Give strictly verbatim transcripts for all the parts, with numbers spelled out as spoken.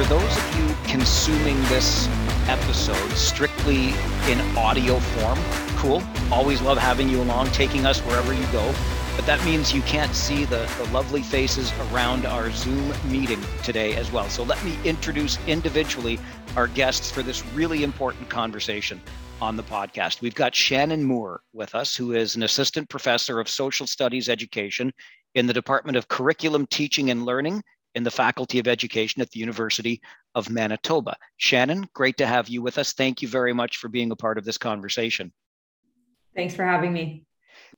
for those of you consuming this episode strictly in audio form, cool. Always love having you along, taking us wherever you go. But that means you can't see the, the lovely faces around our Zoom meeting today as well. So let me introduce individually our guests for this really important conversation on the podcast. We've got Shannon Moore with us, who is an assistant professor of social studies education in the Department of Curriculum, Teaching and Learning in the Faculty of Education at the University of Manitoba. Shannon, great to have you with us. Thank you very much for being a part of this conversation. Thanks for having me.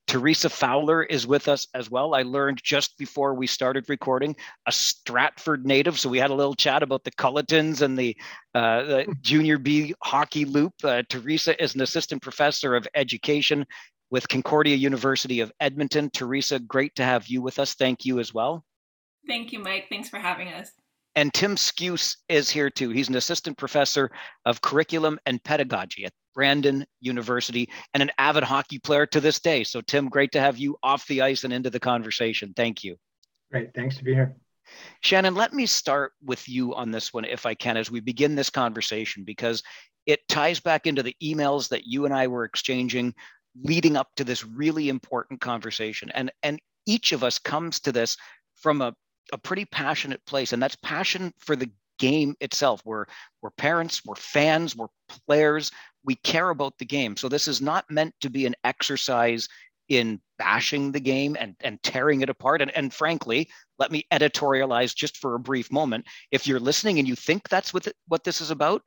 Teresa Fowler is with us as well. I learned just before we started recording, a Stratford native. So we had a little chat about the Cullitans and the, uh, the Junior B hockey loop. Uh, Teresa is an assistant professor of education with Concordia University of Edmonton. Teresa, great to have you with us. Thank you as well. Thank you, Mike. Thanks for having us. And Tim Skuse is here too. He's an assistant professor of curriculum and pedagogy at Brandon University and an avid hockey player to this day. So Tim, great to have you off the ice and into the conversation. Thank you. Great. Thanks to be here. Shannon, let me start with you on this one, if I can, as we begin this conversation, because it ties back into the emails that you and I were exchanging leading up to this really important conversation. And, and each of us comes to this from a a pretty passionate place, and that's passion for the game itself. We're we're parents, we're fans, we're players, we care about the game. So this is not meant to be an exercise in bashing the game and, and tearing it apart. And, and frankly, let me editorialize just for a brief moment. If you're listening and you think that's what, the, what this is about,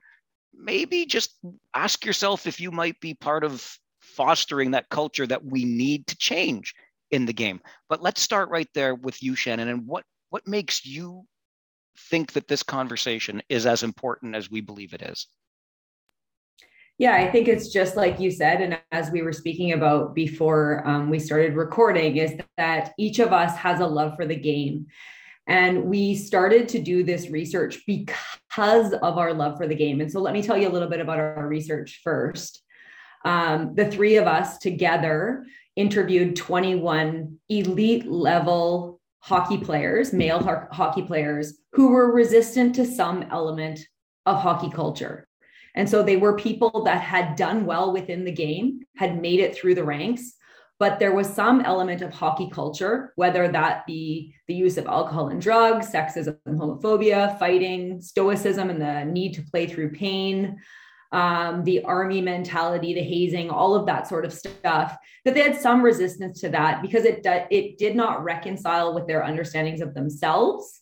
maybe just ask yourself if you might be part of fostering that culture that we need to change in the game. But let's start right there with you, Shannon, and what What makes you think that this conversation is as important as we believe it is? Yeah, I think it's just like you said, and as we were speaking about before um, we started recording, is that each of us has a love for the game. And we started to do this research because of our love for the game. And so let me tell you a little bit about our research first. Um, the three of us together interviewed twenty-one elite level hockey players, male ho- hockey players, who were resistant to some element of hockey culture. And so they were people that had done well within the game, had made it through the ranks, but there was some element of hockey culture, whether that be the use of alcohol and drugs, sexism and homophobia, fighting, stoicism, and the need to play through pain, um, the army mentality, the hazing, all of that sort of stuff, that they had some resistance to that because it, do, it did not reconcile with their understandings of themselves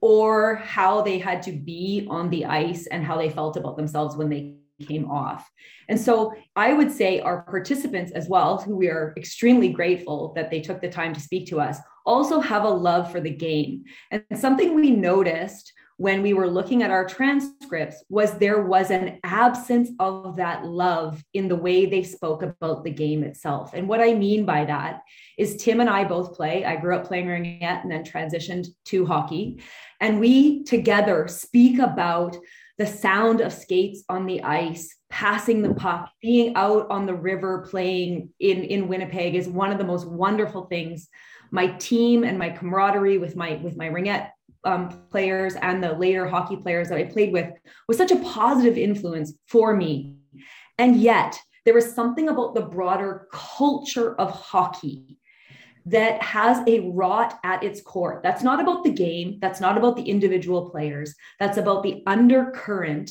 or how they had to be on the ice and how they felt about themselves when they came off. And so I would say our participants as well, who we are extremely grateful that they took the time to speak to us, also have a love for the game. And something we noticed when we were looking at our transcripts was there was an absence of that love in the way they spoke about the game itself. And what I mean by that is Tim and I both play. I grew up playing ringette and then transitioned to hockey. And we together speak about the sound of skates on the ice, passing the puck, being out on the river, playing in, in Winnipeg is one of the most wonderful things. My team and my camaraderie with my, with my ringette Um, players and the later hockey players that I played with was such a positive influence for me. And yet there was something about the broader culture of hockey that has a rot at its core. That's not about the game. That's not about the individual players. That's about the undercurrent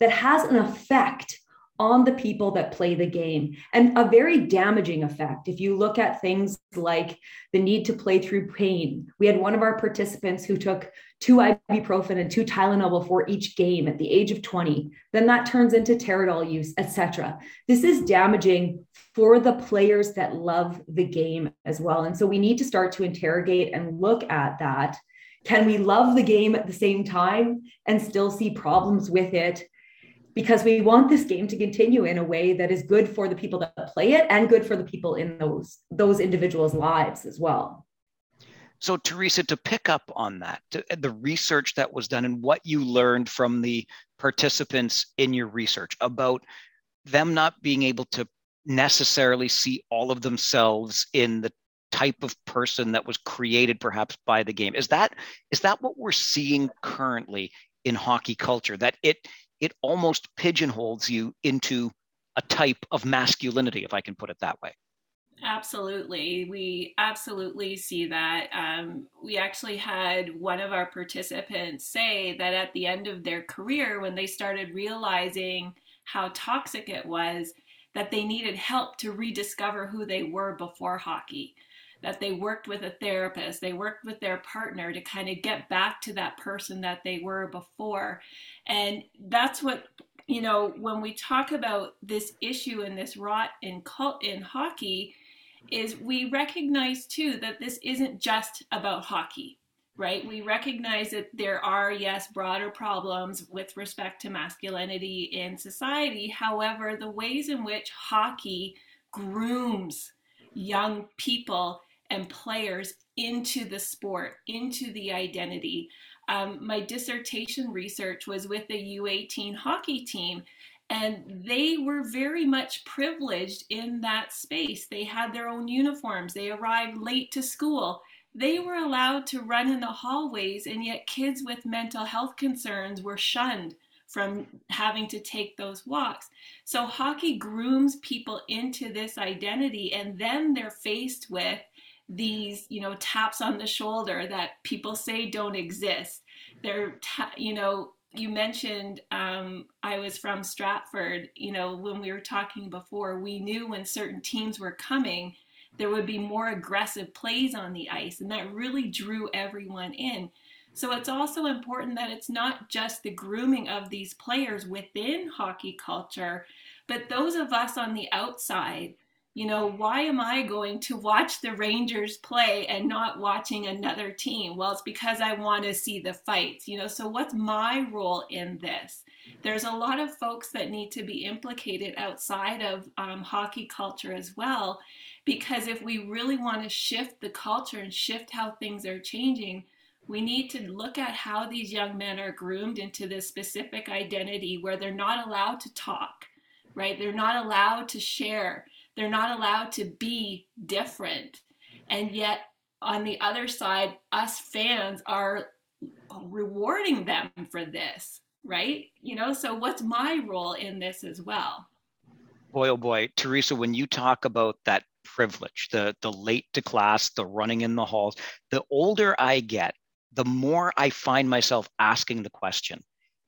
that has an effect on the people that play the game, and a very damaging effect. If you look at things like the need to play through pain, we had one of our participants who took two ibuprofen and two Tylenol before each game at the age of twenty. Then that turns into Toradol use, et cetera. This is damaging for the players that love the game as well. And so we need to start to interrogate and look at that. Can we love the game at the same time and still see problems with it? Because we want this game to continue in a way that is good for the people that play it and good for the people in those those individuals' lives as well. So, Teresa, to pick up on that, to, the research that was done and what you learned from the participants in your research about them not being able to necessarily see all of themselves in the type of person that was created perhaps by the game. Is that is that what we're seeing currently in hockey culture, that it it almost pigeonholes you into a type of masculinity, if I can put it that way. Absolutely. We absolutely see that. Um, we actually had one of our participants say that at the end of their career, when they started realizing how toxic it was, that they needed help to rediscover who they were before hockey, that they worked with a therapist, they worked with their partner to kind of get back to that person that they were before. And that's what, you know, when we talk about this issue and this rot in cult in hockey, is we recognize too that this isn't just about hockey, right? We recognize that there are, yes, broader problems with respect to masculinity in society. However, the ways in which hockey grooms young people and players into the sport, into the identity. Um, my dissertation research was with the U eighteen hockey team, and they were very much privileged in that space. They had their own uniforms. They arrived late to school. They were allowed to run in the hallways, and yet kids with mental health concerns were shunned from having to take those walks. So hockey grooms people into this identity, and then they're faced with these, you know, taps on the shoulder that people say don't exist. They're, ta- you know, you mentioned um, I was from Stratford, you know, when we were talking before, we knew when certain teams were coming, there would be more aggressive plays on the ice, and that really drew everyone in. So it's also important that it's not just the grooming of these players within hockey culture, but those of us on the outside. You know, why am I going to watch the Rangers play and not watching another team? Well, it's because I want to see the fights, you know, so what's my role in this? There's a lot of folks that need to be implicated outside of um, hockey culture as well, because if we really want to shift the culture and shift how things are changing, we need to look at how these young men are groomed into this specific identity where they're not allowed to talk, right? They're not allowed to share. They're not allowed to be different. And yet on the other side, us fans are rewarding them for this, right? You know, so what's my role in this as well? Boy, oh boy, Teresa, when you talk about that privilege, the, the late to class, the running in the halls, the older I get, the more I find myself asking the question,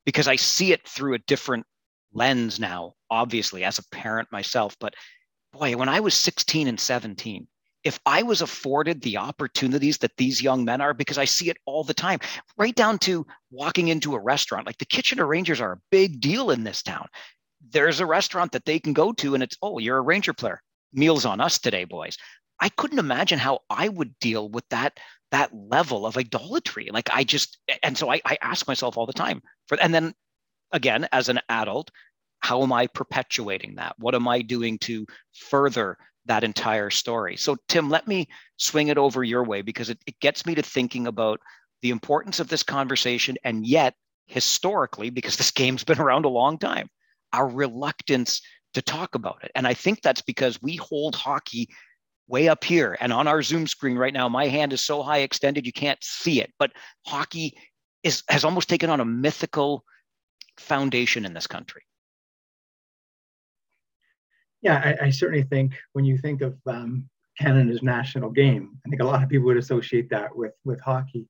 because I see it through a different lens now, obviously, as a parent myself. But boy, when I was sixteen and seventeen, if I was afforded the opportunities that these young men are, because I see it all the time, right down to walking into a restaurant, like the Kitchener Rangers are a big deal in this town. There's a restaurant that they can go to and it's, oh, you're a Ranger player. Meals on us today, boys. I couldn't imagine how I would deal with that that level of idolatry. Like I just, and so I, I ask myself all the time for, and then again, as an adult, how am I perpetuating that? What am I doing to further that entire story? So Tim, let me swing it over your way, because it, it gets me to thinking about the importance of this conversation. And yet historically, because this game's been around a long time, our reluctance to talk about it. And I think that's because we hold hockey way up here, and on our Zoom screen right now, my hand is so high extended, you can't see it, but hockey is, has almost taken on a mythical foundation in this country. Yeah, I, I certainly think when you think of um, Canada's national game, I think a lot of people would associate that with with hockey.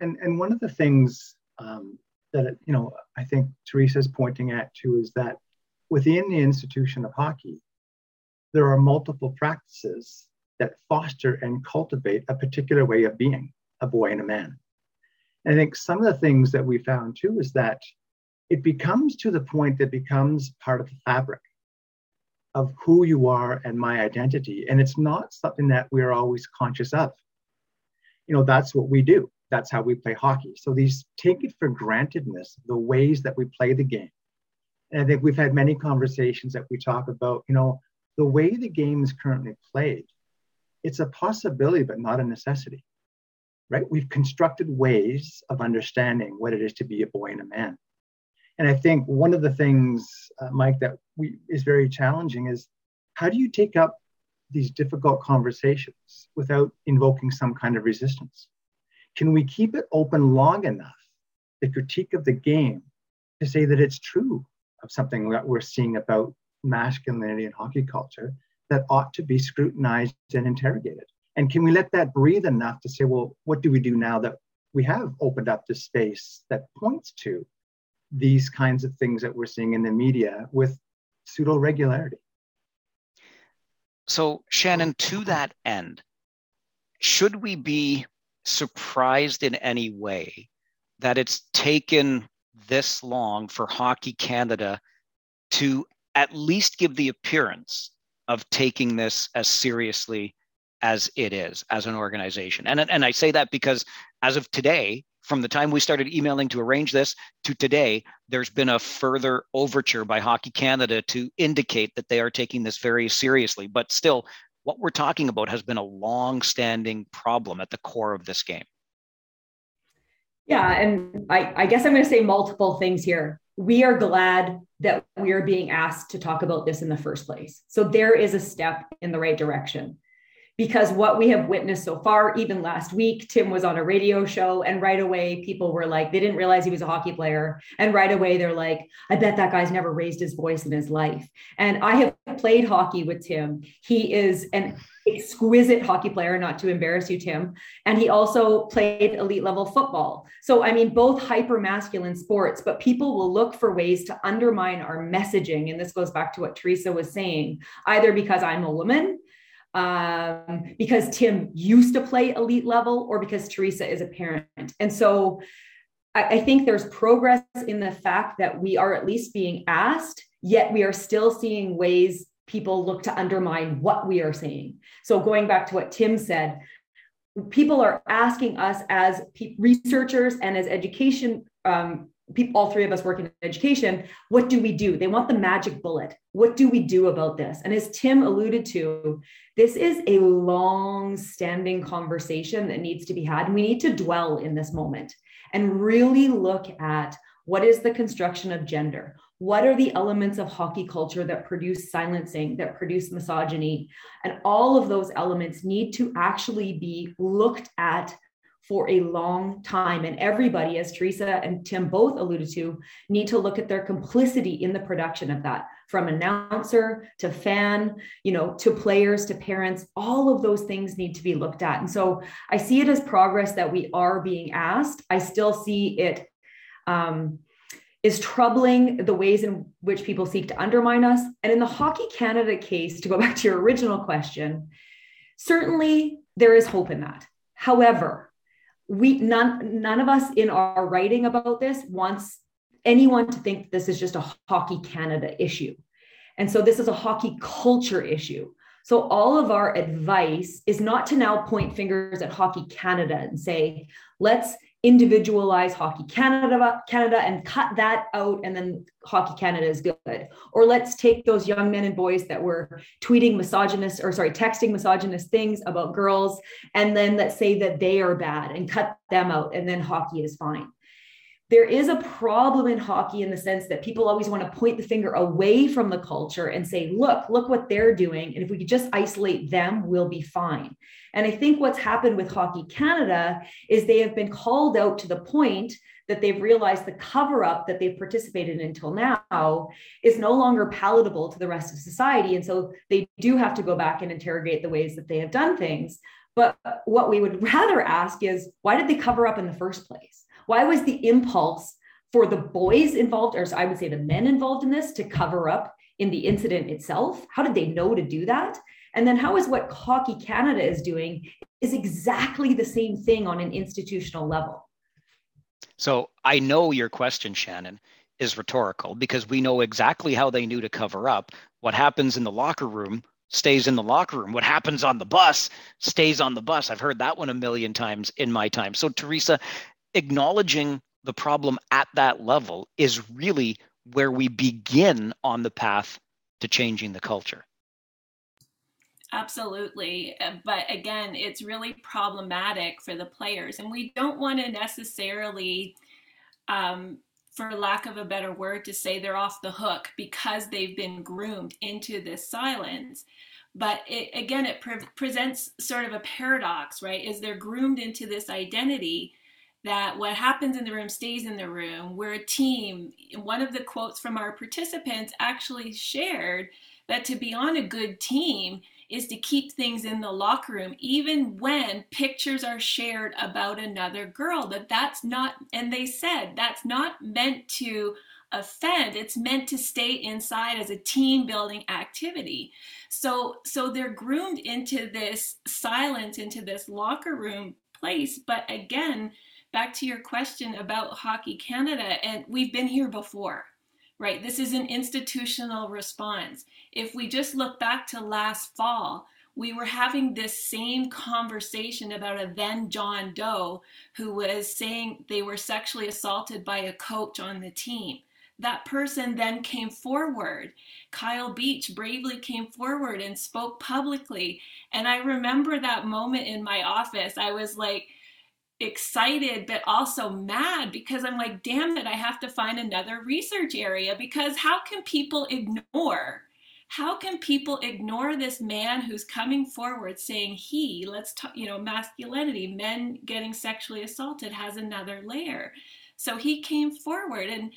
And and one of the things um, that, you know, I think Teresa's pointing at too is that within the institution of hockey, there are multiple practices that foster and cultivate a particular way of being, a boy and a man. And I think some of the things that we found too is that it becomes to the point that becomes part of the fabric of who you are and my identity. And it's not something that we're always conscious of. You know, that's what we do. That's how we play hockey. So these take it for grantedness, the ways that we play the game. And I think we've had many conversations that we talk about, you know, the way the game is currently played, it's a possibility, but not a necessity, right? We've constructed ways of understanding what it is to be a boy and a man. And I think one of the things, uh, Mike, that we, is very challenging is how do you take up these difficult conversations without invoking some kind of resistance? Can we keep it open long enough the critique of the game to say that it's true of something that we're seeing about masculinity and hockey culture that ought to be scrutinized and interrogated. And can we let that breathe enough to say, well, what do we do now that we have opened up this space that points to these kinds of things that we're seeing in the media with pseudo regularity? So, Shannon, to that end, should we be surprised in any way that it's taken this long for Hockey Canada to at least give the appearance of taking this as seriously as it is, as an organization? And, and I say that because as of today, from the time we started emailing to arrange this to today, there's been a further overture by Hockey Canada to indicate that they are taking this very seriously. But still, what we're talking about has been a long-standing problem at the core of this game. Yeah, and I, I guess I'm going to say multiple things here. We are glad that we are being asked to talk about this in the first place. So there is a step in the right direction. Because what we have witnessed so far, even last week, Tim was on a radio show and right away people were like, they didn't realize he was a hockey player. And right away they're like, I bet that guy's never raised his voice in his life. And I have played hockey with Tim. He is an exquisite hockey player, not to embarrass you, Tim. And he also played elite level football. So, I mean, both hyper masculine sports, but people will look for ways to undermine our messaging. And this goes back to what Teresa was saying, either because I'm a woman, Um, because Tim used to play elite level, or because Teresa is a parent. And so I, I think there's progress in the fact that we are at least being asked, yet we are still seeing ways people look to undermine what we are saying. So going back to what Tim said, people are asking us as pe- researchers and as education, um, people, all three of us work in education, what do we do? They want the magic bullet. What do we do about this? And as Tim alluded to, this is a long-standing conversation that needs to be had. And we need to dwell in this moment and really look at what is the construction of gender? What are the elements of hockey culture that produce silencing, that produce misogyny? And all of those elements need to actually be looked at for a long time. And everybody, as Teresa and Tim both alluded to, need to look at their complicity in the production of that, from announcer to fan, you know, to players, to parents. All of those things need to be looked at. And so I see it as progress that we are being asked. I still see it um, is troubling the ways in which people seek to undermine us. And in the Hockey Canada case, to go back to your original question, certainly there is hope in that. However, We none none of us in our writing about this wants anyone to think this is just a Hockey Canada issue. And so this is a hockey culture issue. So all of our advice is not to now point fingers at Hockey Canada and say, let's individualize Hockey Canada, Canada and cut that out, and then Hockey Canada is good. Or let's take those young men and boys that were tweeting misogynist, or sorry, texting misogynist things about girls, and then let's say that they are bad and cut them out, and then hockey is fine. There is a problem in hockey in the sense that people always want to point the finger away from the culture and say, look, look what they're doing. And if we could just isolate them, we'll be fine. And I think what's happened with Hockey Canada is they have been called out to the point that they've realized the cover-up that they've participated in until now is no longer palatable to the rest of society. And so they do have to go back and interrogate the ways that they have done things. But what we would rather ask is, why did they cover up in the first place? Why was the impulse for the boys involved, or I would say the men involved in this, to cover up in the incident itself? How did they know to do that? And then how is what Hockey Canada is doing is exactly the same thing on an institutional level? So I know your question, Shannon, is rhetorical, because we know exactly how they knew to cover up. What happens in the locker room stays in the locker room. What happens on the bus stays on the bus. I've heard that one a million times in my time. So, Teresa, acknowledging the problem at that level is really where we begin on the path to changing the culture. Absolutely. But again, it's really problematic for the players. And we don't want to necessarily, um, for lack of a better word, to say they're off the hook because they've been groomed into this silence. But it, again, it pre- presents sort of a paradox, right? Is they're groomed into this identity, that what happens in the room stays in the room. We're a team. One of the quotes from our participants actually shared that to be on a good team is to keep things in the locker room, even when pictures are shared about another girl, that that's not, and they said, that's not meant to offend. It's meant to stay inside as a team building activity. So, so they're groomed into this silence, into this locker room place. But again, back to your question about Hockey Canada, and we've been here before, right? This is an institutional response. If we just look back to last fall, we were having this same conversation about a then John Doe who was saying they were sexually assaulted by a coach on the team. That person then came forward. Kyle Beach bravely came forward and spoke publicly. And I remember that moment in my office. I was like, excited but also mad, because I'm like, damn it, I have to find another research area, because how can people ignore how can people ignore this man who's coming forward saying he let's talk you know masculinity, men getting sexually assaulted has another layer. So he came forward, and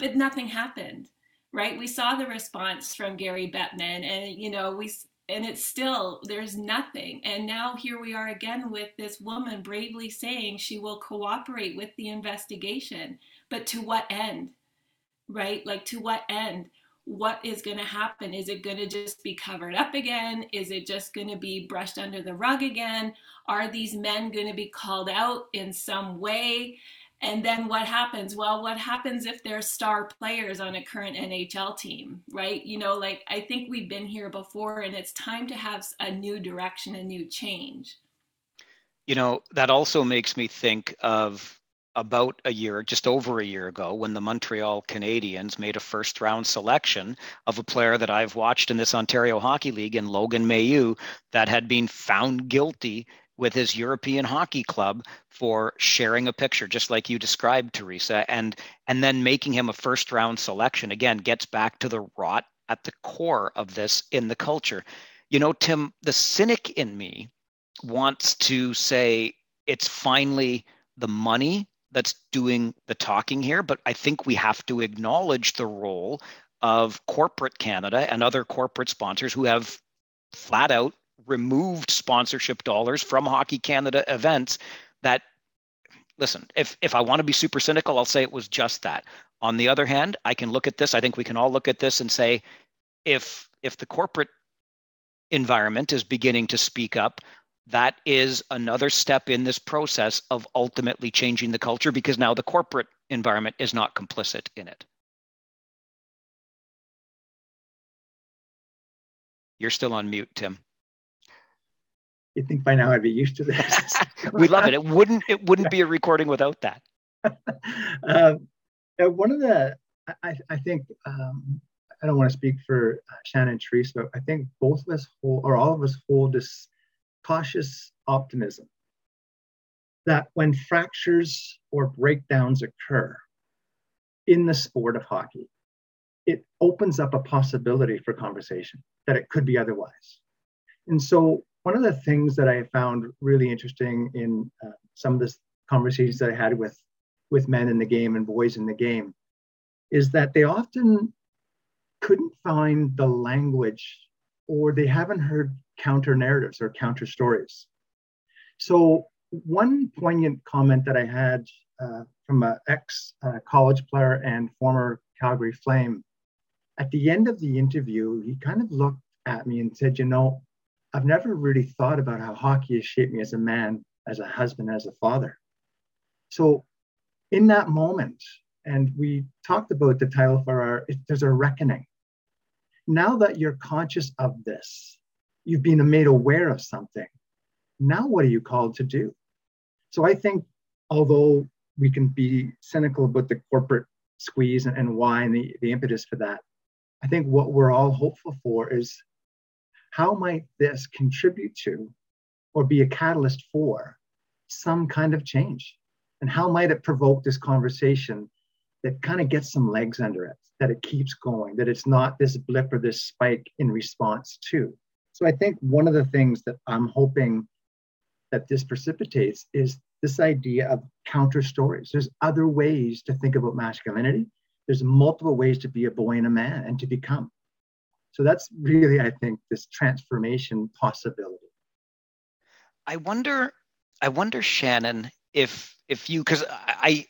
but nothing happened, right? We saw the response from Gary Bettman, and you know we And it's still, there's nothing. And now here we are again with this woman bravely saying she will cooperate with the investigation. But to what end, right? Like, to what end? What is going to happen? Is it going to just be covered up again? Is it just going to be brushed under the rug again? Are these men going to be called out in some way? And then what happens? Well, what happens if they're star players on a current N H L team, right? You know, like, I think we've been here before, and it's time to have a new direction, a new change. You know, that also makes me think of about a year, just over a year ago, when the Montreal Canadiens made a first round selection of a player that I've watched in this Ontario Hockey League, in Logan Mayhew, that had been found guilty with his European hockey club for sharing a picture, just like you described, Teresa, and and then making him a first round selection. Again, gets back to the rot at the core of this in the culture. You know, Tim, the cynic in me wants to say it's finally the money that's doing the talking here, but I think we have to acknowledge the role of corporate Canada and other corporate sponsors who have flat out removed sponsorship dollars from Hockey Canada events. That, listen, if if I want to be super cynical, I'll say it was just that. On the other hand, I can look at this, I think we can all look at this and say, if if the corporate environment is beginning to speak up, that is another step in this process of ultimately changing the culture, because now the corporate environment is not complicit in it. You're still on mute, Tim. You think by now I'd be used to this? We love it. It wouldn't. It wouldn't be a recording without that. uh, one of the, I, I think, um, I don't want to speak for Shannon and Teresa, but I think both of us hold, or all of us hold, this cautious optimism that when fractures or breakdowns occur in the sport of hockey, it opens up a possibility for conversation that it could be otherwise, and so. One of the things that I found really interesting in uh, some of the conversations that I had with, with men in the game and boys in the game is that they often couldn't find the language, or they haven't heard counter narratives or counter stories. So one poignant comment that I had uh, from an ex uh, college player and former Calgary Flame, at the end of the interview, he kind of looked at me and said, you know, I've never really thought about how hockey has shaped me as a man, as a husband, as a father. So in that moment, and we talked about the title for our, there's a reckoning. Now that you're conscious of this, you've been made aware of something. Now what are you called to do? So I think, although we can be cynical about the corporate squeeze and, and why and the, the impetus for that, I think what we're all hopeful for is, how might this contribute to or be a catalyst for some kind of change? And how might it provoke this conversation that kind of gets some legs under it, that it keeps going, that it's not this blip or this spike in response to? So I think one of the things that I'm hoping that this precipitates is this idea of counter stories. There's other ways to think about masculinity. There's multiple ways to be a boy and a man and to become. So that's really, I think, this transformation possibility. I wonder, I wonder, Shannon, if if you, because I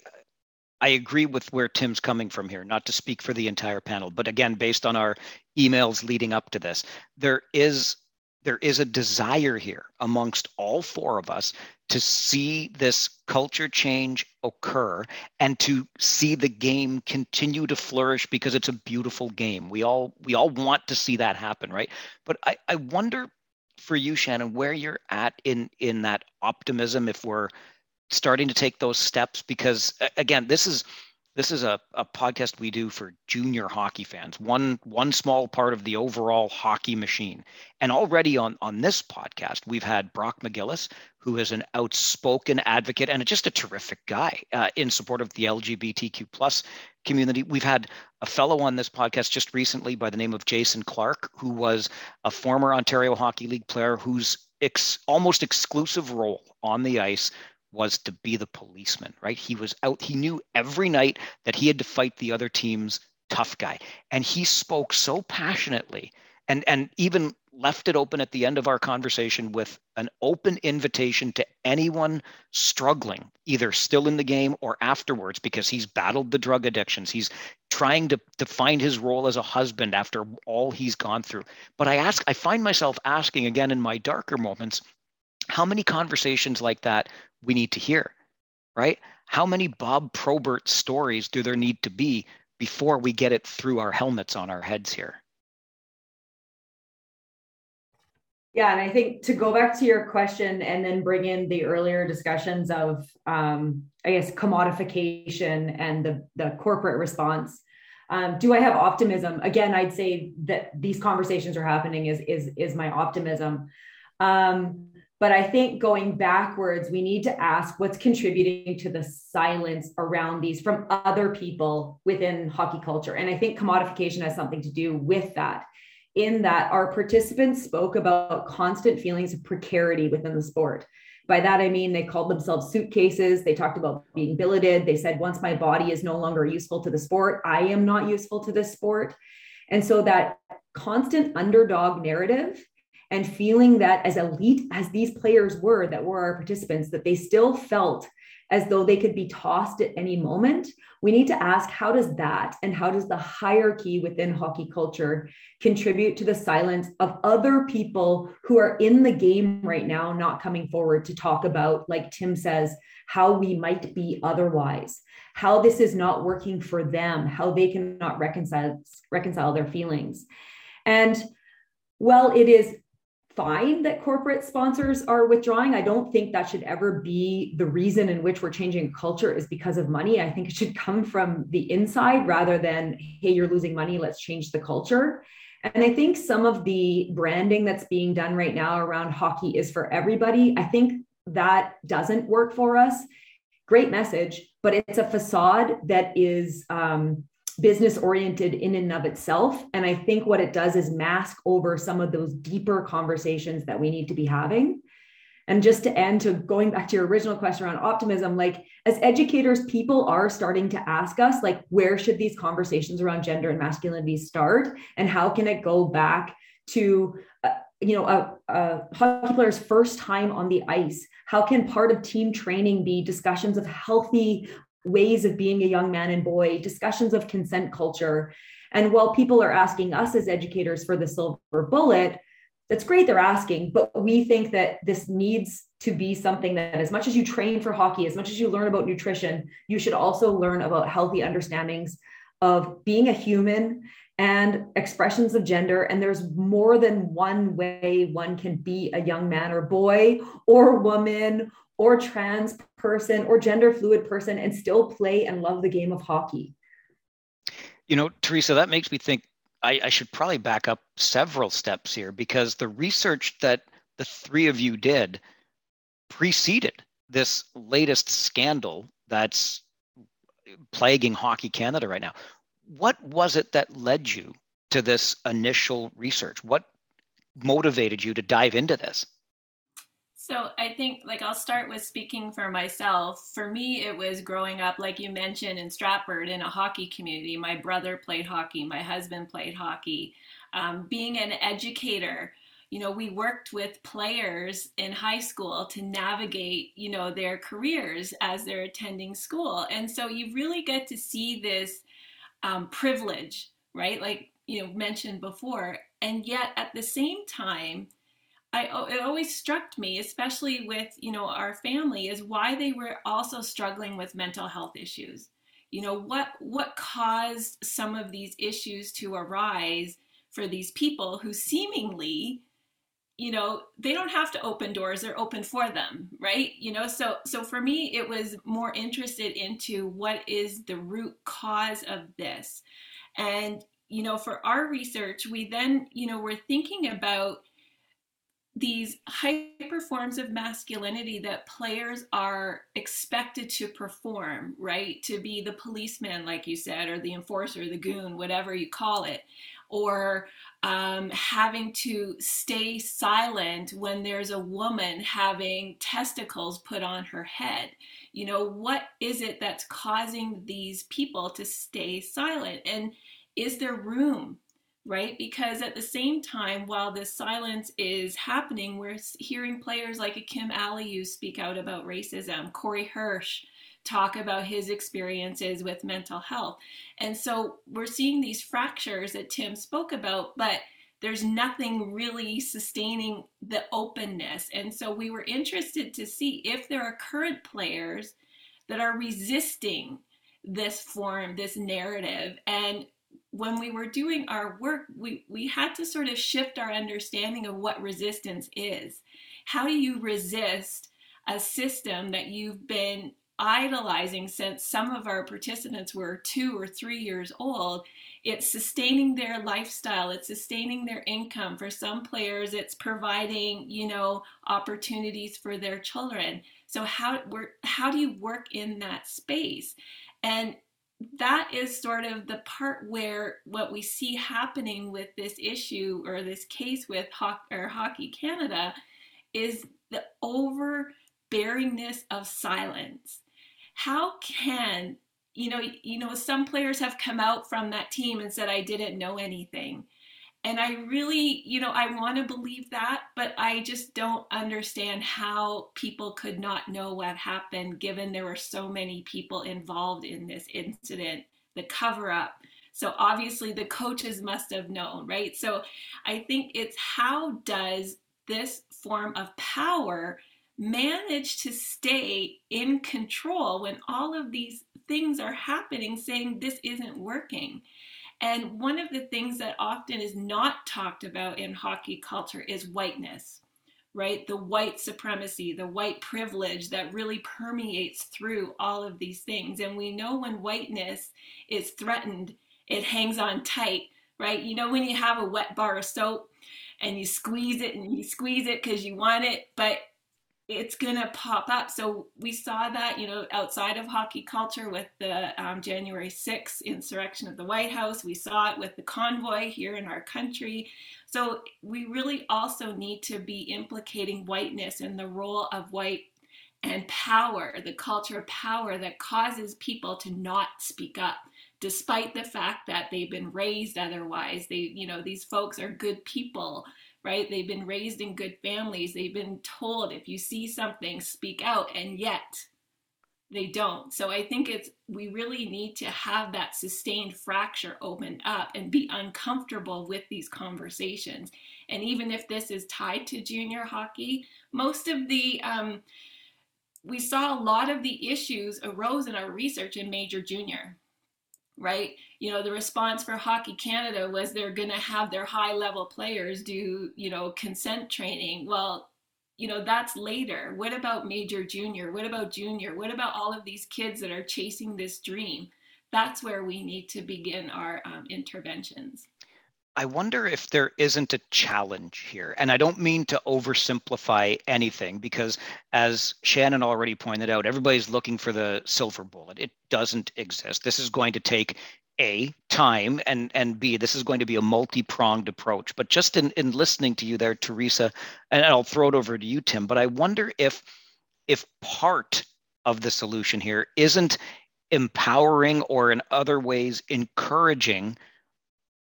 I agree with where Tim's coming from here, not to speak for the entire panel, but again, based on our emails leading up to this, there is there is a desire here amongst all four of us to see this culture change occur and to see the game continue to flourish, because it's a beautiful game. We all we all want to see that happen, right? But I, I wonder for you, Shannon, where you're at in, in that optimism, if we're starting to take those steps, because again, this is this is a, a podcast we do for junior hockey fans, one one small part of the overall hockey machine. And already on, on this podcast, we've had Brock McGillis, who is an outspoken advocate and just a terrific guy uh, in support of the L G B T Q plus community. We've had a fellow on this podcast just recently by the name of Jason Clark, who was a former Ontario Hockey League player whose ex- almost exclusive role on the ice was to be the policeman, right? He was out, he knew every night that he had to fight the other team's tough guy. And he spoke so passionately and, and even left it open at the end of our conversation with an open invitation to anyone struggling, either still in the game or afterwards, because he's battled the drug addictions. He's trying to, to find his role as a husband after all he's gone through. But I ask, I find myself asking again in my darker moments, how many conversations like that we need to hear, right? How many Bob Probert stories do there need to be before we get it through our helmets on our heads here? Yeah, and I think to go back to your question and then bring in the earlier discussions of, um, I guess, commodification and the, the corporate response, um, do I have optimism? Again, I'd say that these conversations are happening is, is, is my optimism. Um, But I think going backwards, we need to ask what's contributing to the silence around these from other people within hockey culture. And I think commodification has something to do with that, in that our participants spoke about constant feelings of precarity within the sport. By that, I mean, they called themselves suitcases. They talked about being billeted. They said, once my body is no longer useful to the sport, I am not useful to this sport. And so that constant underdog narrative and feeling that as elite as these players were, that were our participants, that they still felt as though they could be tossed at any moment. We need to ask, how does that and how does the hierarchy within hockey culture contribute to the silence of other people who are in the game right now, not coming forward to talk about, like Tim says, how we might be otherwise, how this is not working for them, how they cannot reconcile, reconcile their feelings. And while it is fine that corporate sponsors are withdrawing, I don't think that should ever be the reason in which we're changing culture is because of money. I think it should come from the inside rather than, hey, you're losing money, let's change the culture. And I think some of the branding that's being done right now around hockey is for everybody. I think that doesn't work for us. Great message, but it's a facade that is um, business oriented in and of itself. And I think what it does is mask over some of those deeper conversations that we need to be having. And just to end, to going back to your original question around optimism, like as educators, people are starting to ask us, like, where should these conversations around gender and masculinity start? And how can it go back to, uh, you know, a, a hockey player's first time on the ice? How can part of team training be discussions of healthy ways of being a young man and boy, discussions of consent culture? And while people are asking us as educators for the silver bullet, that's great, they're asking, but we think that this needs to be something that as much as you train for hockey, as much as you learn about nutrition, you should also learn about healthy understandings of being a human and expressions of gender. And there's more than one way one can be a young man or boy or woman or trans person or gender fluid person and still play and love the game of hockey. You know, Teresa, that makes me think I, I should probably back up several steps here, because the research that the three of you did preceded this latest scandal that's plaguing Hockey Canada right now. What was it that led you to this initial research? What motivated you to dive into this? So I think, like, I'll start with speaking for myself. For me, it was growing up, like you mentioned, in Stratford, in a hockey community. My brother played hockey. My husband played hockey. Um, being an educator, you know, we worked with players in high school to navigate, you know, their careers as they're attending school. And so you really get to see this um, privilege, right? Like, you know, mentioned before. And yet at the same time, I, it always struck me, especially with, you know, our family, is why they were also struggling with mental health issues. You know, what what caused some of these issues to arise for these people who seemingly, you know, they don't have to open doors, they're open for them, right? You know, so so for me, it was more interested into what is the root cause of this. And, you know, for our research, we then, you know, we're thinking about these hyper forms of masculinity that players are expected to perform, right? To be the policeman, like you said, or the enforcer, the goon, whatever you call it, or um, having to stay silent when there's a woman having testicles put on her head. You know, what is it that's causing these people to stay silent? And is there room? Right? Because at the same time, while this silence is happening, we're hearing players like Akim Aliu speak out about racism, Corey Hirsch talk about his experiences with mental health. And so we're seeing these fractures that Tim spoke about, but there's nothing really sustaining the openness. And so we were interested to see if there are current players that are resisting this form, this narrative. And when we were doing our work, we, we had to sort of shift our understanding of what resistance is. How do you resist a system that you've been idolizing since some of our participants were two or three years old? It's sustaining their lifestyle. It's sustaining their income. For some players, it's providing, you know, opportunities for their children. So how we're, how do you work in that space? And that is sort of the part where what we see happening with this issue or this case with Hoc- or Hockey Canada is the overbearingness of silence. How can, you know, you know, some players have come out from that team and said, I didn't know anything. And I really, you know, I want to believe that, but I just don't understand how people could not know what happened, given there were so many people involved in this incident, the cover up. So obviously the coaches must have known, right? So I think it's how does this form of power manage to stay in control when all of these things are happening, saying this isn't working? And one of the things that often is not talked about in hockey culture is whiteness, right? The white supremacy, the white privilege that really permeates through all of these things. And we know when whiteness is threatened, it hangs on tight, right? You know, when you have a wet bar of soap and you squeeze it and you squeeze it because you want it, but it's going to pop up. So we saw that, you know, outside of hockey culture with the um, January sixth insurrection of the White House. We saw it with the convoy here in our country. So we really also need to be implicating whiteness and the role of white and power, the culture of power that causes people to not speak up, despite the fact that they've been raised otherwise. They, you know, these folks are good people. Right? They've been raised in good families. They've been told, if you see something, speak out, and yet they don't. So I think it's, we really need to have that sustained fracture opened up and be uncomfortable with these conversations. And even if this is tied to junior hockey, most of the, um, we saw a lot of the issues arose in our research in major junior. Right? You know, the response for Hockey Canada was they're going to have their high level players do, you know, consent training. Well, you know, that's later. What about major junior? What about junior? What about all of these kids that are chasing this dream? That's where we need to begin our um, interventions. I wonder if there isn't a challenge here. And I don't mean to oversimplify anything, because as Shannon already pointed out, everybody's looking for the silver bullet. It doesn't exist. This is going to take A, time, and, and B, this is going to be a multi-pronged approach. But just in, in listening to you there, Teresa, and I'll throw it over to you, Tim, but I wonder if if part of the solution here isn't empowering or in other ways encouraging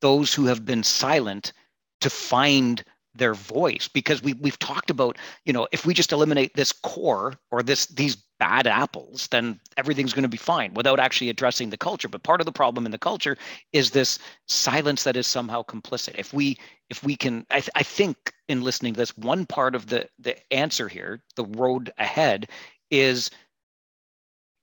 those who have been silent to find their voice, because we we've talked about, you know, if we just eliminate this core or this these bad apples, then everything's going to be fine without actually addressing the culture. But part of the problem in the culture is this silence that is somehow complicit. If we if we can, I, th- I think in listening to this, one part of the the answer here, the road ahead, is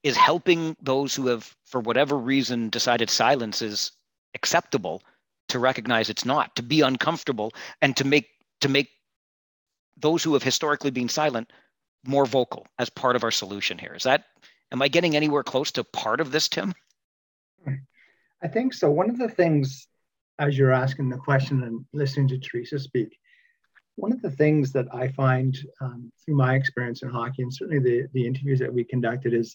is helping those who have, for whatever reason, decided silence is acceptable, to recognize it's not, to be uncomfortable, and to make to make those who have historically been silent more vocal as part of our solution here. Is that, am I getting anywhere close to part of this, Tim? I think so. One of the things, as you're asking the question and listening to Teresa speak, one of the things that I find um, through my experience in hockey, and certainly the, the interviews that we conducted, is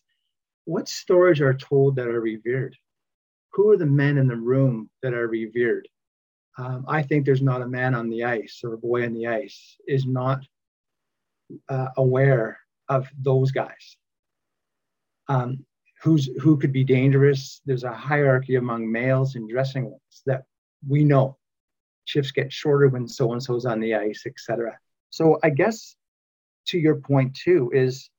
what stories are told that are revered? Who are the men in the room that are revered? Um, I think there's not a man on the ice or a boy on the ice is not uh, aware of those guys. Um, who's who could be dangerous? There's a hierarchy among males in dressing rooms that we know. Shifts get shorter when so-and-so's on the ice, et cetera. So I guess to your point too is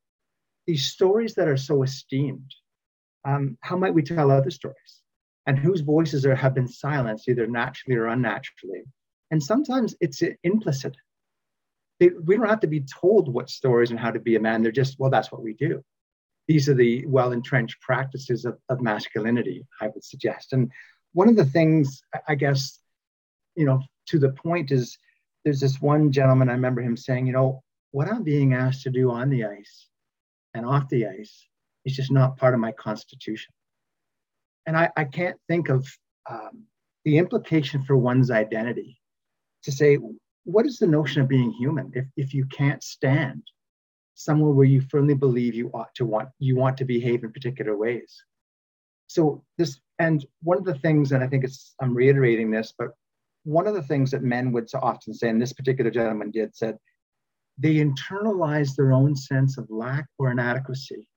these stories that are so esteemed, um, how might we tell other stories? And whose voices are, have been silenced, either naturally or unnaturally. And sometimes it's implicit. They, we don't have to be told what stories and how to be a man. They're just, well, that's what we do. These are the well-entrenched practices of, of masculinity, I would suggest. And one of the things, I guess, you know, to the point is, there's this one gentleman, I remember him saying, you know, what I'm being asked to do on the ice and off the ice is just not part of my constitution. And I, I can't think of um, the implication for one's identity to say, what is the notion of being human if, if you can't stand somewhere where you firmly believe you ought to want, you want to behave in particular ways? So this, and one of the things, and I think it's, I'm reiterating this, but one of the things that men would so often say, and this particular gentleman did, said, they internalize their own sense of lack or inadequacy,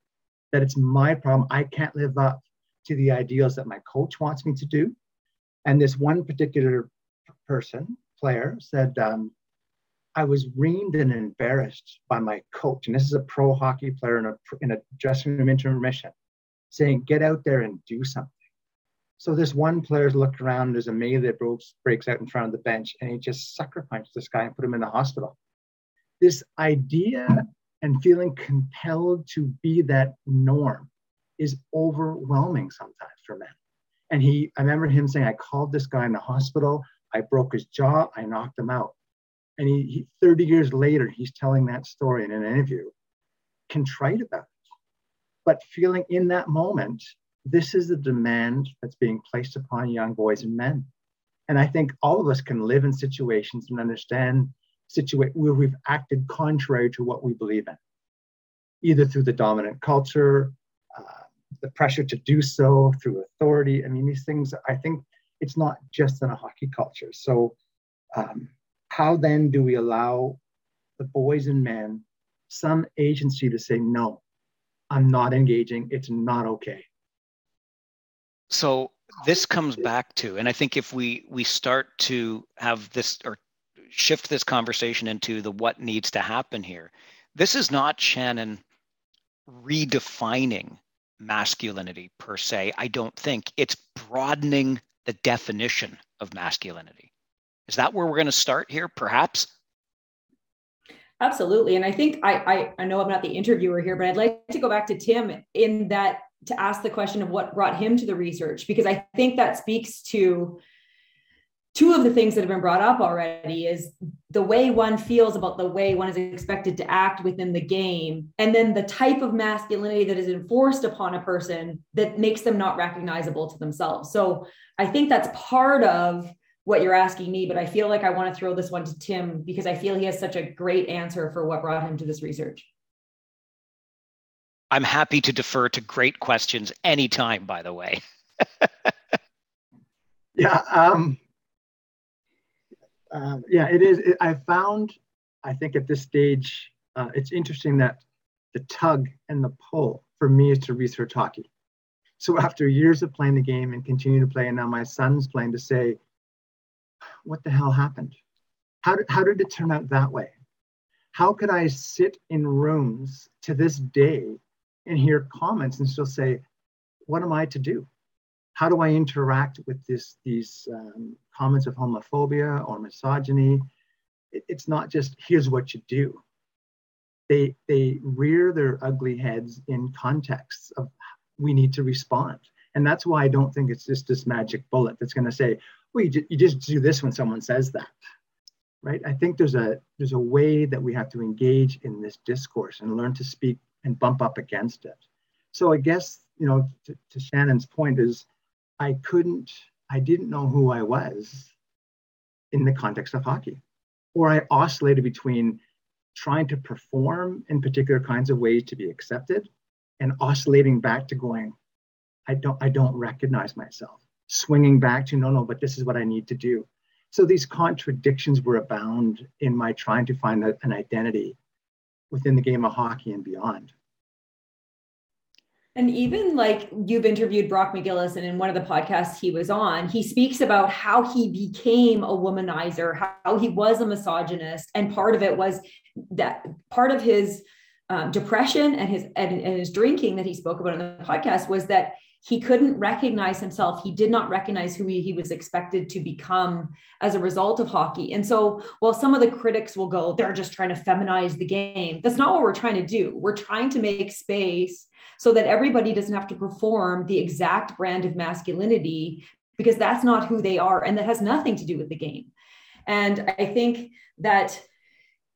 that it's my problem, I can't live up to the ideals that my coach wants me to do. And this one particular person, player, said, um, I was reamed and embarrassed by my coach. And this is a pro hockey player in a, in a dressing room intermission, saying, get out there and do something. So this one player's looked around, there's a melee that breaks, breaks out in front of the bench, and he just sucker punched this guy and put him in the hospital. This idea and feeling compelled to be that norm is overwhelming sometimes for men. And he, I remember him saying, I called this guy in the hospital, I broke his jaw, I knocked him out. And he, he thirty years later, he's telling that story in an interview, contrite about it. But feeling in that moment, this is the demand that's being placed upon young boys and men. And I think all of us can live in situations and understand situa- where we've acted contrary to what we believe in, either through the dominant culture, uh, the pressure to do so, through authority. I mean, these things, I think it's not just in a hockey culture. So um, how then do we allow the boys and men some agency to say, no, I'm not engaging. It's not okay. So this comes back to, and I think if we, we start to have this or shift this conversation into the what needs to happen here, this is not, Shannon, redefining masculinity per se. I don't think it's broadening the definition of masculinity. Is that where we're going to start here, perhaps? Absolutely. And I think I, I I know I'm not the interviewer here, but I'd like to go back to Tim in that to ask the question of what brought him to the research, because I think that speaks to two of the things that have been brought up already is the way one feels about the way one is expected to act within the game, and then the type of masculinity that is enforced upon a person that makes them not recognizable to themselves. So I think that's part of what you're asking me, but I feel like I want to throw this one to Tim because I feel he has such a great answer for what brought him to this research. I'm happy to defer to great questions anytime, by the way. Yeah. Um, uh, yeah, it is. It, I found, I think at this stage, uh, it's interesting that the tug and the pull for me is to research hockey. So after years of playing the game and continue to play, and now my son's playing, to say, what the hell happened? How did, how did it turn out that way? How could I sit in rooms to this day and hear comments and still say, what am I to do? How do I interact with this, these um, comments of homophobia or misogyny? It, it's not just, here's what you do. They, they rear their ugly heads in contexts of, we need to respond. And that's why I don't think it's just this magic bullet that's going to say, well, you, ju- you just do this when someone says that, right? I think there's a there's a way that we have to engage in this discourse and learn to speak and bump up against it. So I guess, you know, to, to Shannon's point is, I couldn't, I didn't know who I was in the context of hockey. Or I oscillated between trying to perform in particular kinds of ways to be accepted and oscillating back to going, I don't, I don't recognize myself, swinging back to, no, no, but this is what I need to do. So these contradictions were abound in my trying to find a, an identity within the game of hockey and beyond. And even like you've interviewed Brock McGillis, and in one of the podcasts he was on, he speaks about how he became a womanizer, how he was a misogynist. And part of it was that part of his Um, depression and his and, and his drinking that he spoke about in the podcast was that he couldn't recognize himself. He did not recognize who he, he was expected to become as a result of hockey. And so while some of the critics will go, they're just trying to feminize the game, that's not what we're trying to do. We're trying to make space so that everybody doesn't have to perform the exact brand of masculinity, because that's not who they are. And that has nothing to do with the game. And I think that,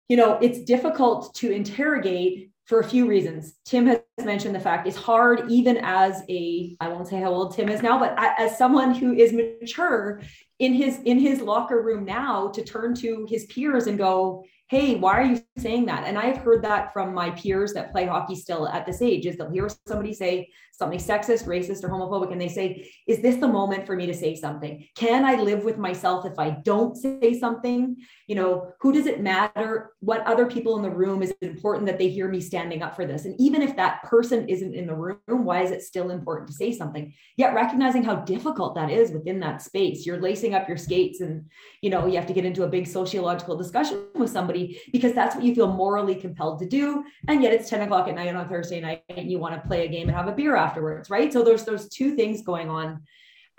you know, it's difficult to interrogate for a few reasons. Tim has mentioned the fact it's hard, even as a, I won't say how old Tim is now, but as someone who is mature in his in his locker room now, to turn to his peers and go, hey, why are you saying that? And I've heard that from my peers that play hockey still at this age, is they'll hear somebody say something sexist, racist, or homophobic, and they say, is this the moment for me to say something? Can I live with myself if I don't say something? You know, who does it matter? What other people in the room? Is it important that they hear me standing up for this? And even if that person isn't in the room, why is it still important to say something? Yet recognizing how difficult that is within that space. You're lacing up your skates and, you know, you have to get into a big sociological discussion with somebody, because that's what you feel morally compelled to do. And yet it's ten o'clock at night on Thursday night and you want to play a game and have a beer afterwards, right? So there's those two things going on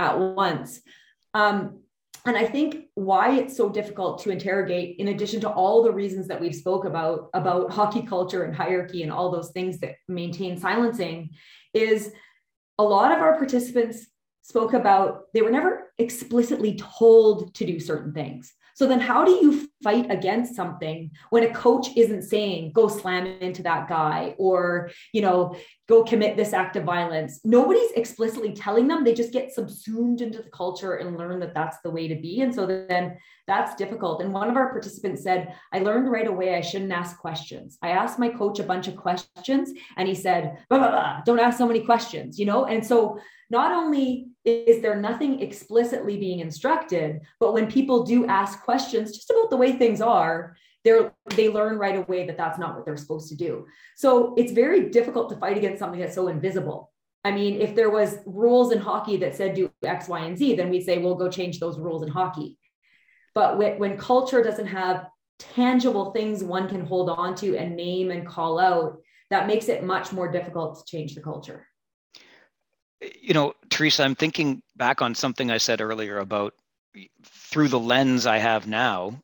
at once. Um, and I think why it's so difficult to interrogate, in addition to all the reasons that we've spoke about, about hockey culture and hierarchy and all those things that maintain silencing, is a lot of our participants spoke about, they were never explicitly told to do certain things. So then how do you fight against something when a coach isn't saying, go slam into that guy, or, you know, go commit this act of violence? Nobody's explicitly telling them. They just get subsumed into the culture and learn that that's the way to be. And so then that's difficult. And one of our participants said, I learned right away I shouldn't ask questions. I asked my coach a bunch of questions and he said, blah, blah, blah, don't ask so many questions, you know? And so not only is there nothing explicitly being instructed, but when people do ask questions just about the way things are, they're, they learn right away that that's not what they're supposed to do. So it's very difficult to fight against something that's so invisible. I mean, if there was rules in hockey that said do X, Y, and Z, then we'd say, well, go change those rules in hockey. But when, when culture doesn't have tangible things one can hold on to and name and call out, that makes it much more difficult to change the culture. You know, Teresa, I'm thinking back on something I said earlier about through the lens I have now,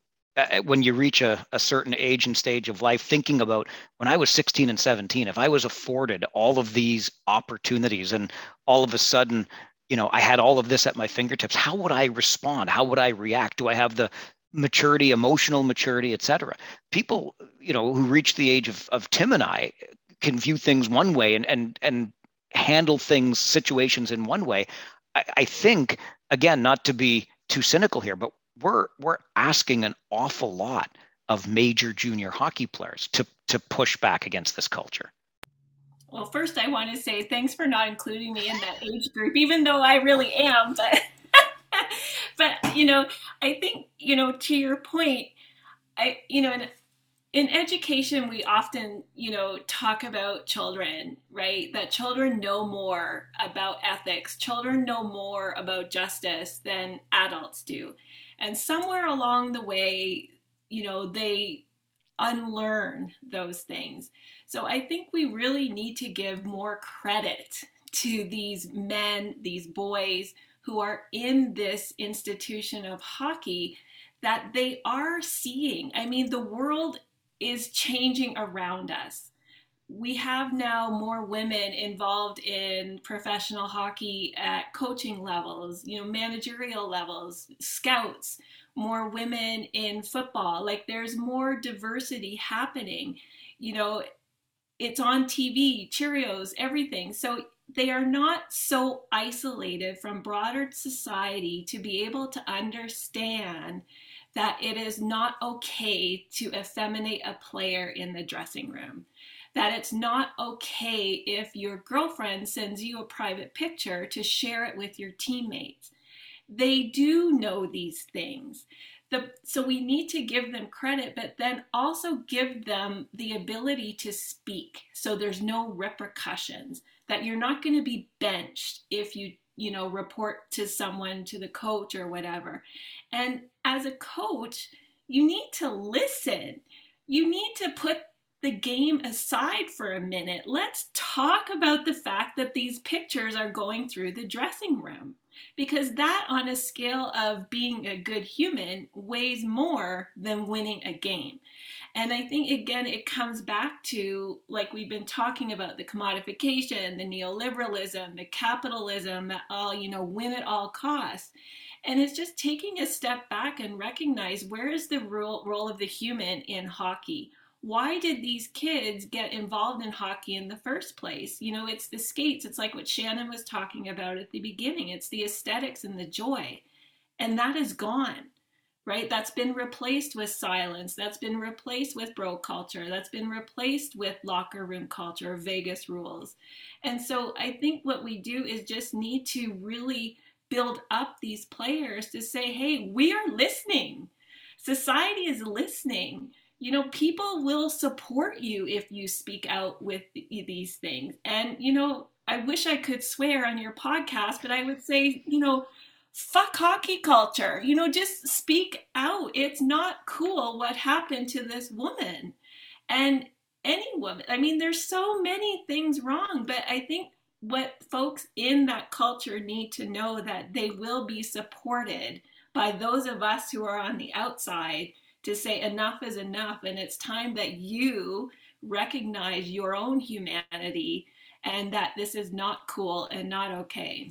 when you reach a, a certain age and stage of life, thinking about when I was sixteen and seventeen, if I was afforded all of these opportunities and all of a sudden, you know, I had all of this at my fingertips, how would I respond? How would I react? Do I have the maturity, emotional maturity, et cetera? People, you know, who reach the age of, of Tim and I can view things one way and, and, and, handle things, situations in one way. I, I think, again, not to be too cynical here, but we're we're asking an awful lot of major junior hockey players to to push back against this culture. Well, first I want to say thanks for not including me in that age group, even though I really am. But But, you know, I think, you know, to your point, I, you know, in, in education, we often, you know, talk about children, right? That children know more about ethics. Children know more about justice than adults do. And somewhere along the way, you know, they unlearn those things. So I think we really need to give more credit to these men, these boys who are in this institution of hockey, that they are seeing. I mean, the world is changing around us. We have now more women involved in professional hockey at coaching levels, you know, managerial levels, scouts, more women in football. Like, there's more diversity happening. You know, it's on T V, Cheerios, everything. So they are not so isolated from broader society to be able to understand that it is not okay to effeminate a player in the dressing room. That it's not okay if your girlfriend sends you a private picture to share it with your teammates. They do know these things. The, so we need to give them credit, but then also give them the ability to speak. So there's no repercussions, that you're not going to be benched if you, you know, report to someone, to the coach or whatever. And as a coach, you need to listen. You need to put the game aside for a minute. Let's talk about the fact that these pictures are going through the dressing room, because that, on a scale of being a good human, weighs more than winning a game. And I think, again, it comes back to, like we've been talking about, the commodification, the neoliberalism, the capitalism, that all, you know, win at all costs. And it's just taking a step back and recognize, where is the role, role of the human in hockey? Why did these kids get involved in hockey in the first place? You know, it's the skates. It's like what Shannon was talking about at the beginning. It's the aesthetics and the joy. And that is gone, right? That's been replaced with silence. That's been replaced with bro culture. That's been replaced with locker room culture, Vegas rules. And so I think what we do is just need to really build up these players to say, hey, we are listening. Society is listening. You know, people will support you if you speak out with these things. And, you know, I wish I could swear on your podcast, but I would say, you know, fuck hockey culture. You know, just speak out. It's not cool what happened to this woman and any woman. I mean, there's so many things wrong, but I think what folks in that culture need to know, that they will be supported by those of us who are on the outside, to say enough is enough, and it's time that you recognize your own humanity and that this is not cool and not okay.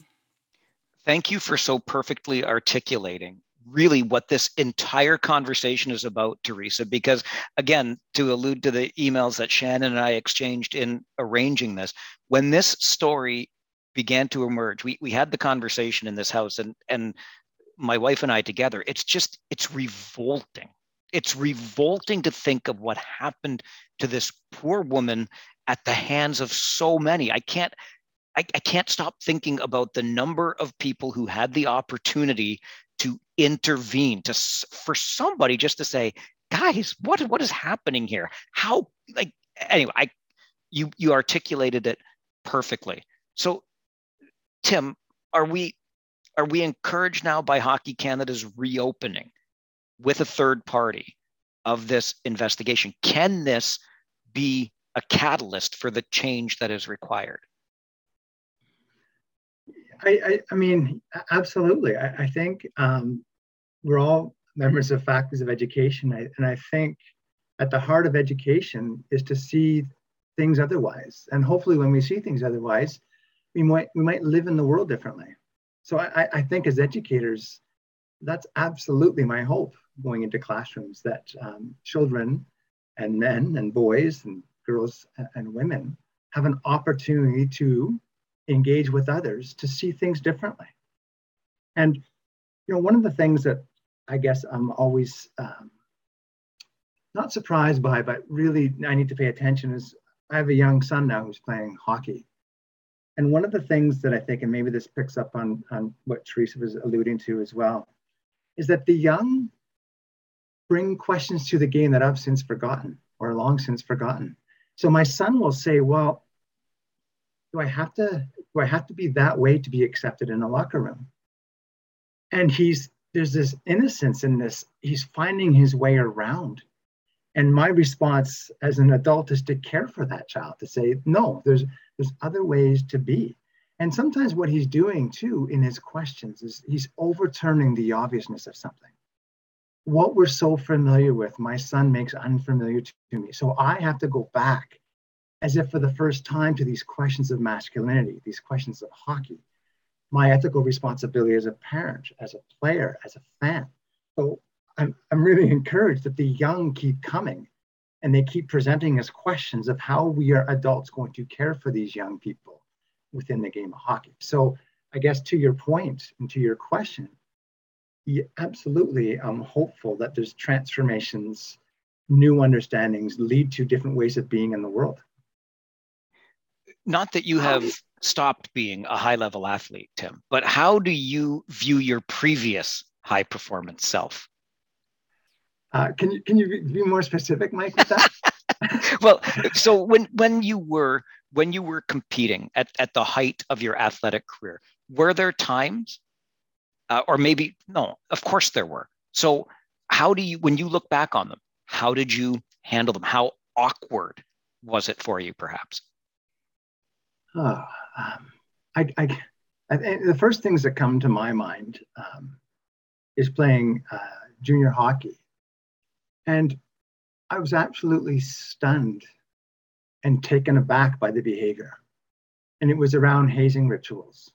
Thank you for so perfectly articulating really what this entire conversation is about, Teresa, because, again, to allude to the emails that Shannon and I exchanged in arranging this, when this story began to emerge, we, we had the conversation in this house, and, and my wife and I together, it's just, it's revolting. It's revolting to think of what happened to this poor woman at the hands of so many. I can't, I, I can't stop thinking about the number of people who had the opportunity to intervene, to, for somebody just to say, guys, what, what is happening here? How, like, anyway, I, you, you articulated it perfectly. So, Tim, are we, are we encouraged now by Hockey Canada's reopening with a third party of this investigation? Can this be a catalyst for the change that is required? I, I, I mean, absolutely. I, I think um, we're all members of faculties of education. I, and I think at the heart of education is to see things otherwise. And hopefully when we see things otherwise, we might, we might live in the world differently. So I, I think as educators, that's absolutely my hope going into classrooms, that um, children and men and boys and girls and women have an opportunity to engage with others, to see things differently. And, you know, one of the things that I guess I'm always um, not surprised by, but really I need to pay attention, is I have a young son now who's playing hockey. And one of the things that I think, and maybe this picks up on, on what Teresa was alluding to as well, is that the young bring questions to the game that I've since forgotten or long since forgotten. So my son will say, well, do I have to, do I have to be that way to be accepted in a locker room? And he's, there's this innocence in this, he's finding his way around. And my response as an adult is to care for that child, to say, no, there's there's other ways to be. And sometimes what he's doing too in his questions is he's overturning the obviousness of something. What we're so familiar with, my son makes unfamiliar to me. So I have to go back as if for the first time to these questions of masculinity, these questions of hockey, my ethical responsibility as a parent, as a player, as a fan. So I'm, I'm really encouraged that the young keep coming and they keep presenting us questions of how we are adults going to care for these young people within the game of hockey. So I guess to your point and to your question, yeah, absolutely, I'm hopeful that there's transformations, new understandings lead to different ways of being in the world. Not that you have stopped being a high-level athlete, Tim, but how do you view your previous high-performance self? Uh, can you can you be more specific, Mike, with that? Well, so when when you were when you were competing at, at the height of your athletic career, were there times, uh, or maybe no? Of course there were. So how do you, when you look back on them, how did you handle them? How awkward was it for you, perhaps? Oh, um, I, I, I the first things that come to my mind um, is playing uh, junior hockey. And I was absolutely stunned and taken aback by the behavior. And it was around hazing rituals.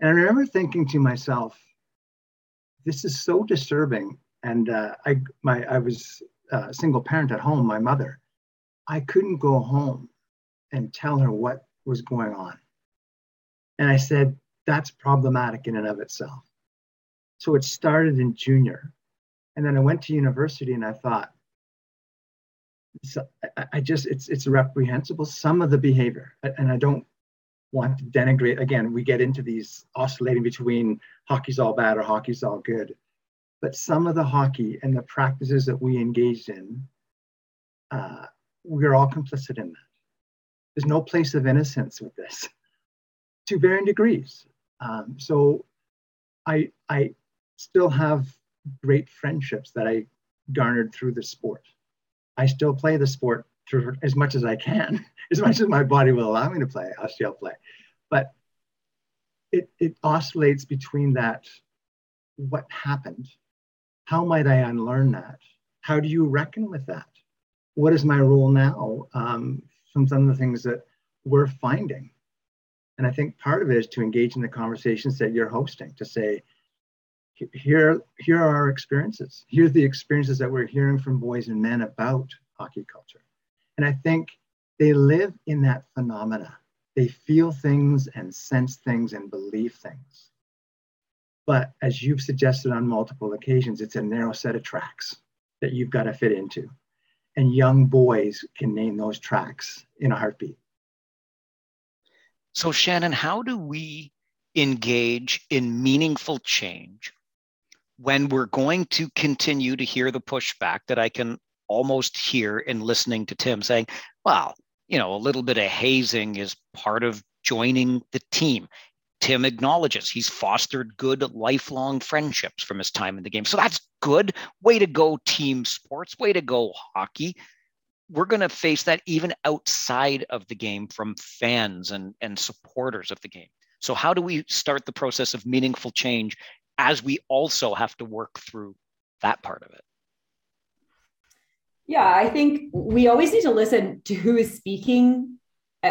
And I remember thinking to myself, this is so disturbing. And uh, I, my, I was a single parent at home, my mother. I couldn't go home and tell her what was going on. And I said, that's problematic in and of itself. So it started in junior. And then I went to university and I thought, so I, I just, it's it's reprehensible, some of the behavior. And I don't want to denigrate, again, we get into these oscillating between hockey's all bad or hockey's all good. But some of the hockey and the practices that we engaged in, uh, we're all complicit in that. There's no place of innocence with this, to varying degrees. Um, so I I still have great friendships that I garnered through the sport. I still play the sport through as much as I can, as much as my body will allow me to play, I'll still play. But it it oscillates between that, what happened? How might I unlearn that? How do you reckon with that? What is my role now um, from some of the things that we're finding? And I think part of it is to engage in the conversations that you're hosting, to say, Here, here are our experiences. Here's the experiences that we're hearing from boys and men about hockey culture. And I think they live in that phenomena. They feel things and sense things and believe things. But as you've suggested on multiple occasions, it's a narrow set of tracks that you've got to fit into. And young boys can name those tracks in a heartbeat. So Shannon, how do we engage in meaningful change when we're going to continue to hear the pushback that I can almost hear in listening to Tim saying, well, you know, a little bit of hazing is part of joining the team. Tim acknowledges he's fostered good lifelong friendships from his time in the game. So that's good. Way to go, team sports. Way to go, hockey. We're going to face that even outside of the game from fans and, and supporters of the game. So how do we start the process of meaningful change as we also have to work through that part of it? Yeah, I think we always need to listen to who is speaking,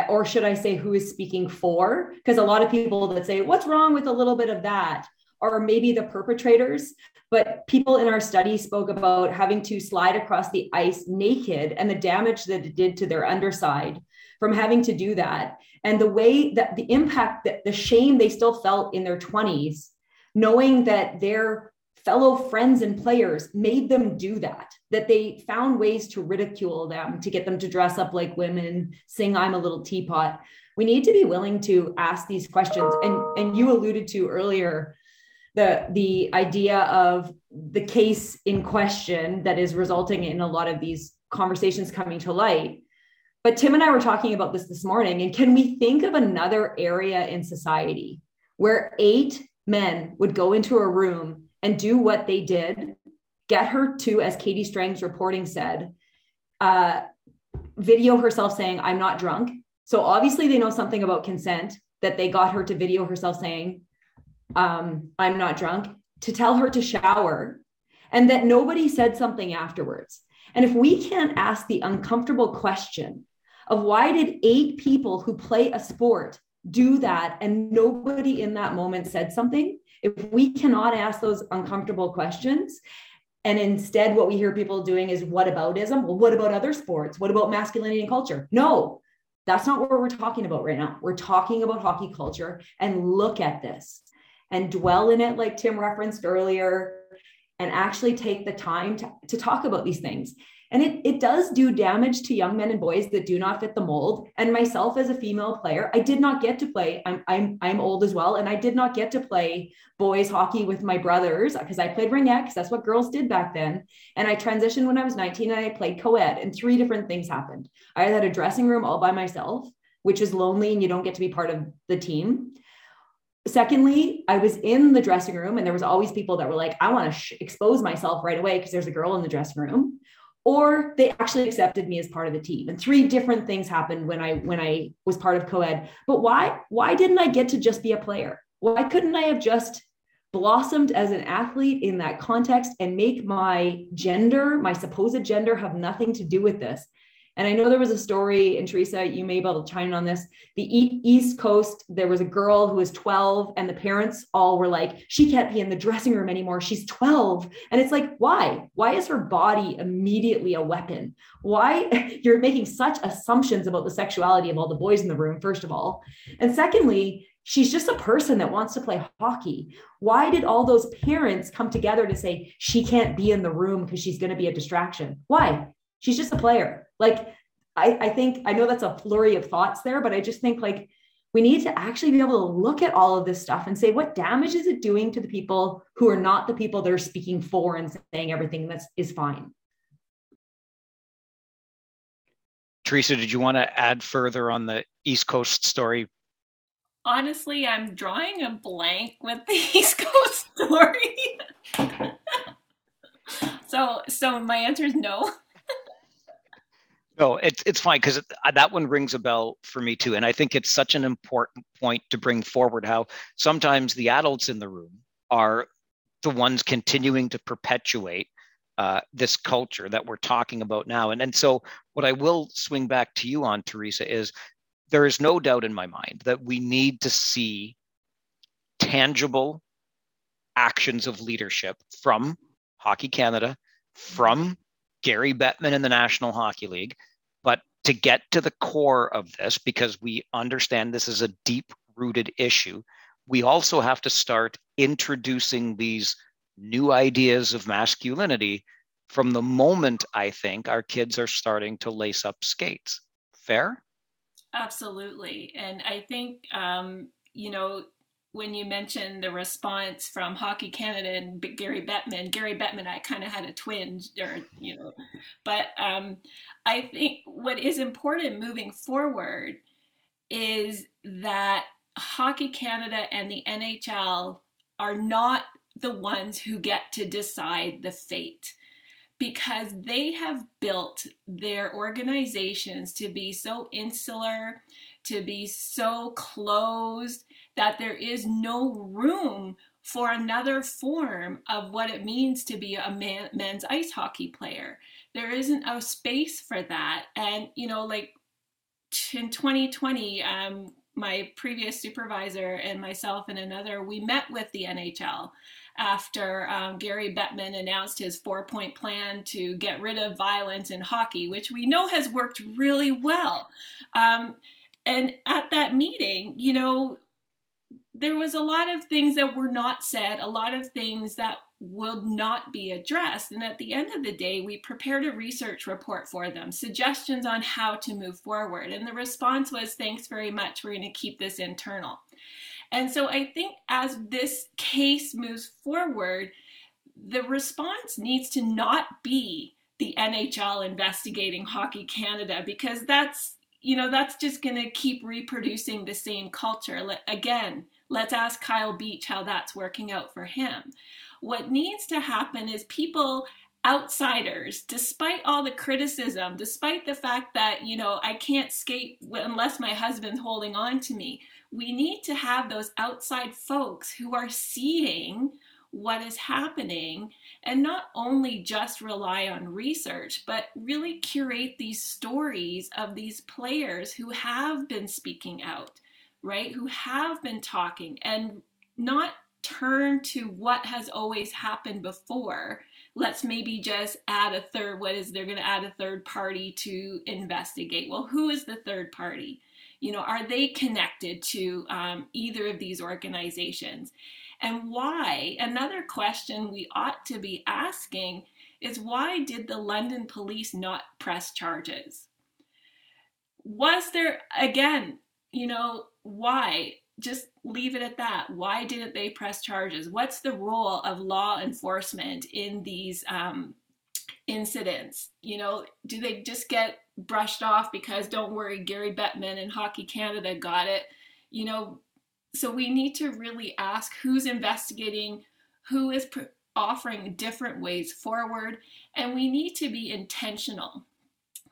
or should I say who is speaking for? Because a lot of people that say, what's wrong with a little bit of that? Or maybe the perpetrators. But people in our study spoke about having to slide across the ice naked and the damage that it did to their underside from having to do that. And the way that the impact, that the shame they still felt in their twenties, knowing that their fellow friends and players made them do that, that they found ways to ridicule them, to get them to dress up like women, sing I'm a Little Teapot. we need to be willing to ask these questions. And, and you alluded to earlier the, the idea of the case in question that is resulting in a lot of these conversations coming to light. But Tim and I were talking about this this morning, and can we think of another area in society where eight men would go into a room and do what they did, get her to, as Katie Strang's reporting said, uh, video herself saying, I'm not drunk. So obviously they know something about consent, that they got her to video herself saying, um, I'm not drunk, to tell her to shower, and that nobody said something afterwards. And if we can't ask the uncomfortable question of why did eight people who play a sport do that and nobody in that moment said something, if we cannot ask those uncomfortable questions, and instead what we hear people doing is what aboutism? Well, what about other sports? What about masculinity and culture? No, that's not what we're talking about right now. We're talking about hockey culture, and look at this and dwell in it like Tim referenced earlier, and actually take the time to, to talk about these things. And it, it does do damage to young men and boys that do not fit the mold. And myself as a female player, I did not get to play. I'm, I'm, I'm old as well. And I did not get to play boys hockey with my brothers because I played ringette, because that's what girls did back then. And I transitioned when I was nineteen and I played co-ed, and three different things happened. I had a dressing room all by myself, which is lonely and you don't get to be part of the team. Secondly, I was in the dressing room and there was always people that were like, I want to sh- expose myself right away because there's a girl in the dressing room. Or they actually accepted me as part of the team. And three different things happened when I when I was part of co-ed. But why, why didn't I get to just be a player? Why couldn't I have just blossomed as an athlete in that context and make my gender, my supposed gender, have nothing to do with this? And I know there was a story, and Teresa, you may be able to chime in on this. The East Coast, there was a girl who was twelve, and the parents all were like, she can't be in the dressing room anymore. She's twelve. And it's like, why? Why is her body immediately a weapon? Why? You're making such assumptions about the sexuality of all the boys in the room, first of all. And secondly, she's just a person that wants to play hockey. Why did all those parents come together to say she can't be in the room because she's going to be a distraction? Why? She's just a player. Like, I, I think, I know that's a flurry of thoughts there, but I just think like, we need to actually be able to look at all of this stuff and say, what damage is it doing to the people who are not the people that are speaking for and saying everything that is fine? Teresa, did you want to add further on the East Coast story? Honestly, I'm drawing a blank with the East Coast story. so, so my answer is no. No, it's it's fine, because that one rings a bell for me too. And I think it's such an important point to bring forward, how sometimes the adults in the room are the ones continuing to perpetuate uh, this culture that we're talking about now. And, and so what I will swing back to you on, Teresa, is there is no doubt in my mind that we need to see tangible actions of leadership from Hockey Canada, from Gary Bettman in the National Hockey League, but to get to the core of this, because we understand this is a deep-rooted issue, we also have to start introducing these new ideas of masculinity from the moment, I think, our kids are starting to lace up skates. Fair? Absolutely. And I think, um, you know, when you mentioned the response from Hockey Canada and Gary Bettman, Gary Bettman, I kind of had a twinge, or, you know, but um, I think what is important moving forward is that Hockey Canada and the N H L are not the ones who get to decide the fate, because they have built their organizations to be so insular, to be so closed, that there is no room for another form of what it means to be a man, men's ice hockey player. There isn't a space for that. And, you know, like in twenty twenty, um, my previous supervisor and myself and another, we met with the N H L after um, Gary Bettman announced his four-point plan to get rid of violence in hockey, which we know has worked really well. Um, and at that meeting, you know, there was a lot of things that were not said, a lot of things that will not be addressed. And at the end of the day, we prepared a research report for them, suggestions on how to move forward. And the response was, thanks very much, we're going to keep this internal. And so I think as this case moves forward, the response needs to not be the N H L investigating Hockey Canada, because that's, you know, that's just going to keep reproducing the same culture. Let, again, let's ask Kyle Beach how that's working out for him. What needs to happen is people, outsiders, despite all the criticism, despite the fact that, you know, I can't skate unless my husband's holding on to me, we need to have those outside folks who are seeing what is happening and not only just rely on research, but really curate these stories of these players who have been speaking out, right? Who have been talking, and not turn to what has always happened before. Let's maybe just add a third, what is, they're going to add a third party to investigate. Well, who is the third party? You know, are they connected to um, either of these organizations? And why? Another question we ought to be asking is, why did the London police not press charges? Was there, again, you know, why? Just leave it at that. Why didn't they press charges? What's the role of law enforcement in these um, incidents? You know, do they just get brushed off because, don't worry, Gary Bettman and Hockey Canada got it? You know, so we need to really ask who's investigating, who is pr- offering different ways forward, and we need to be intentional.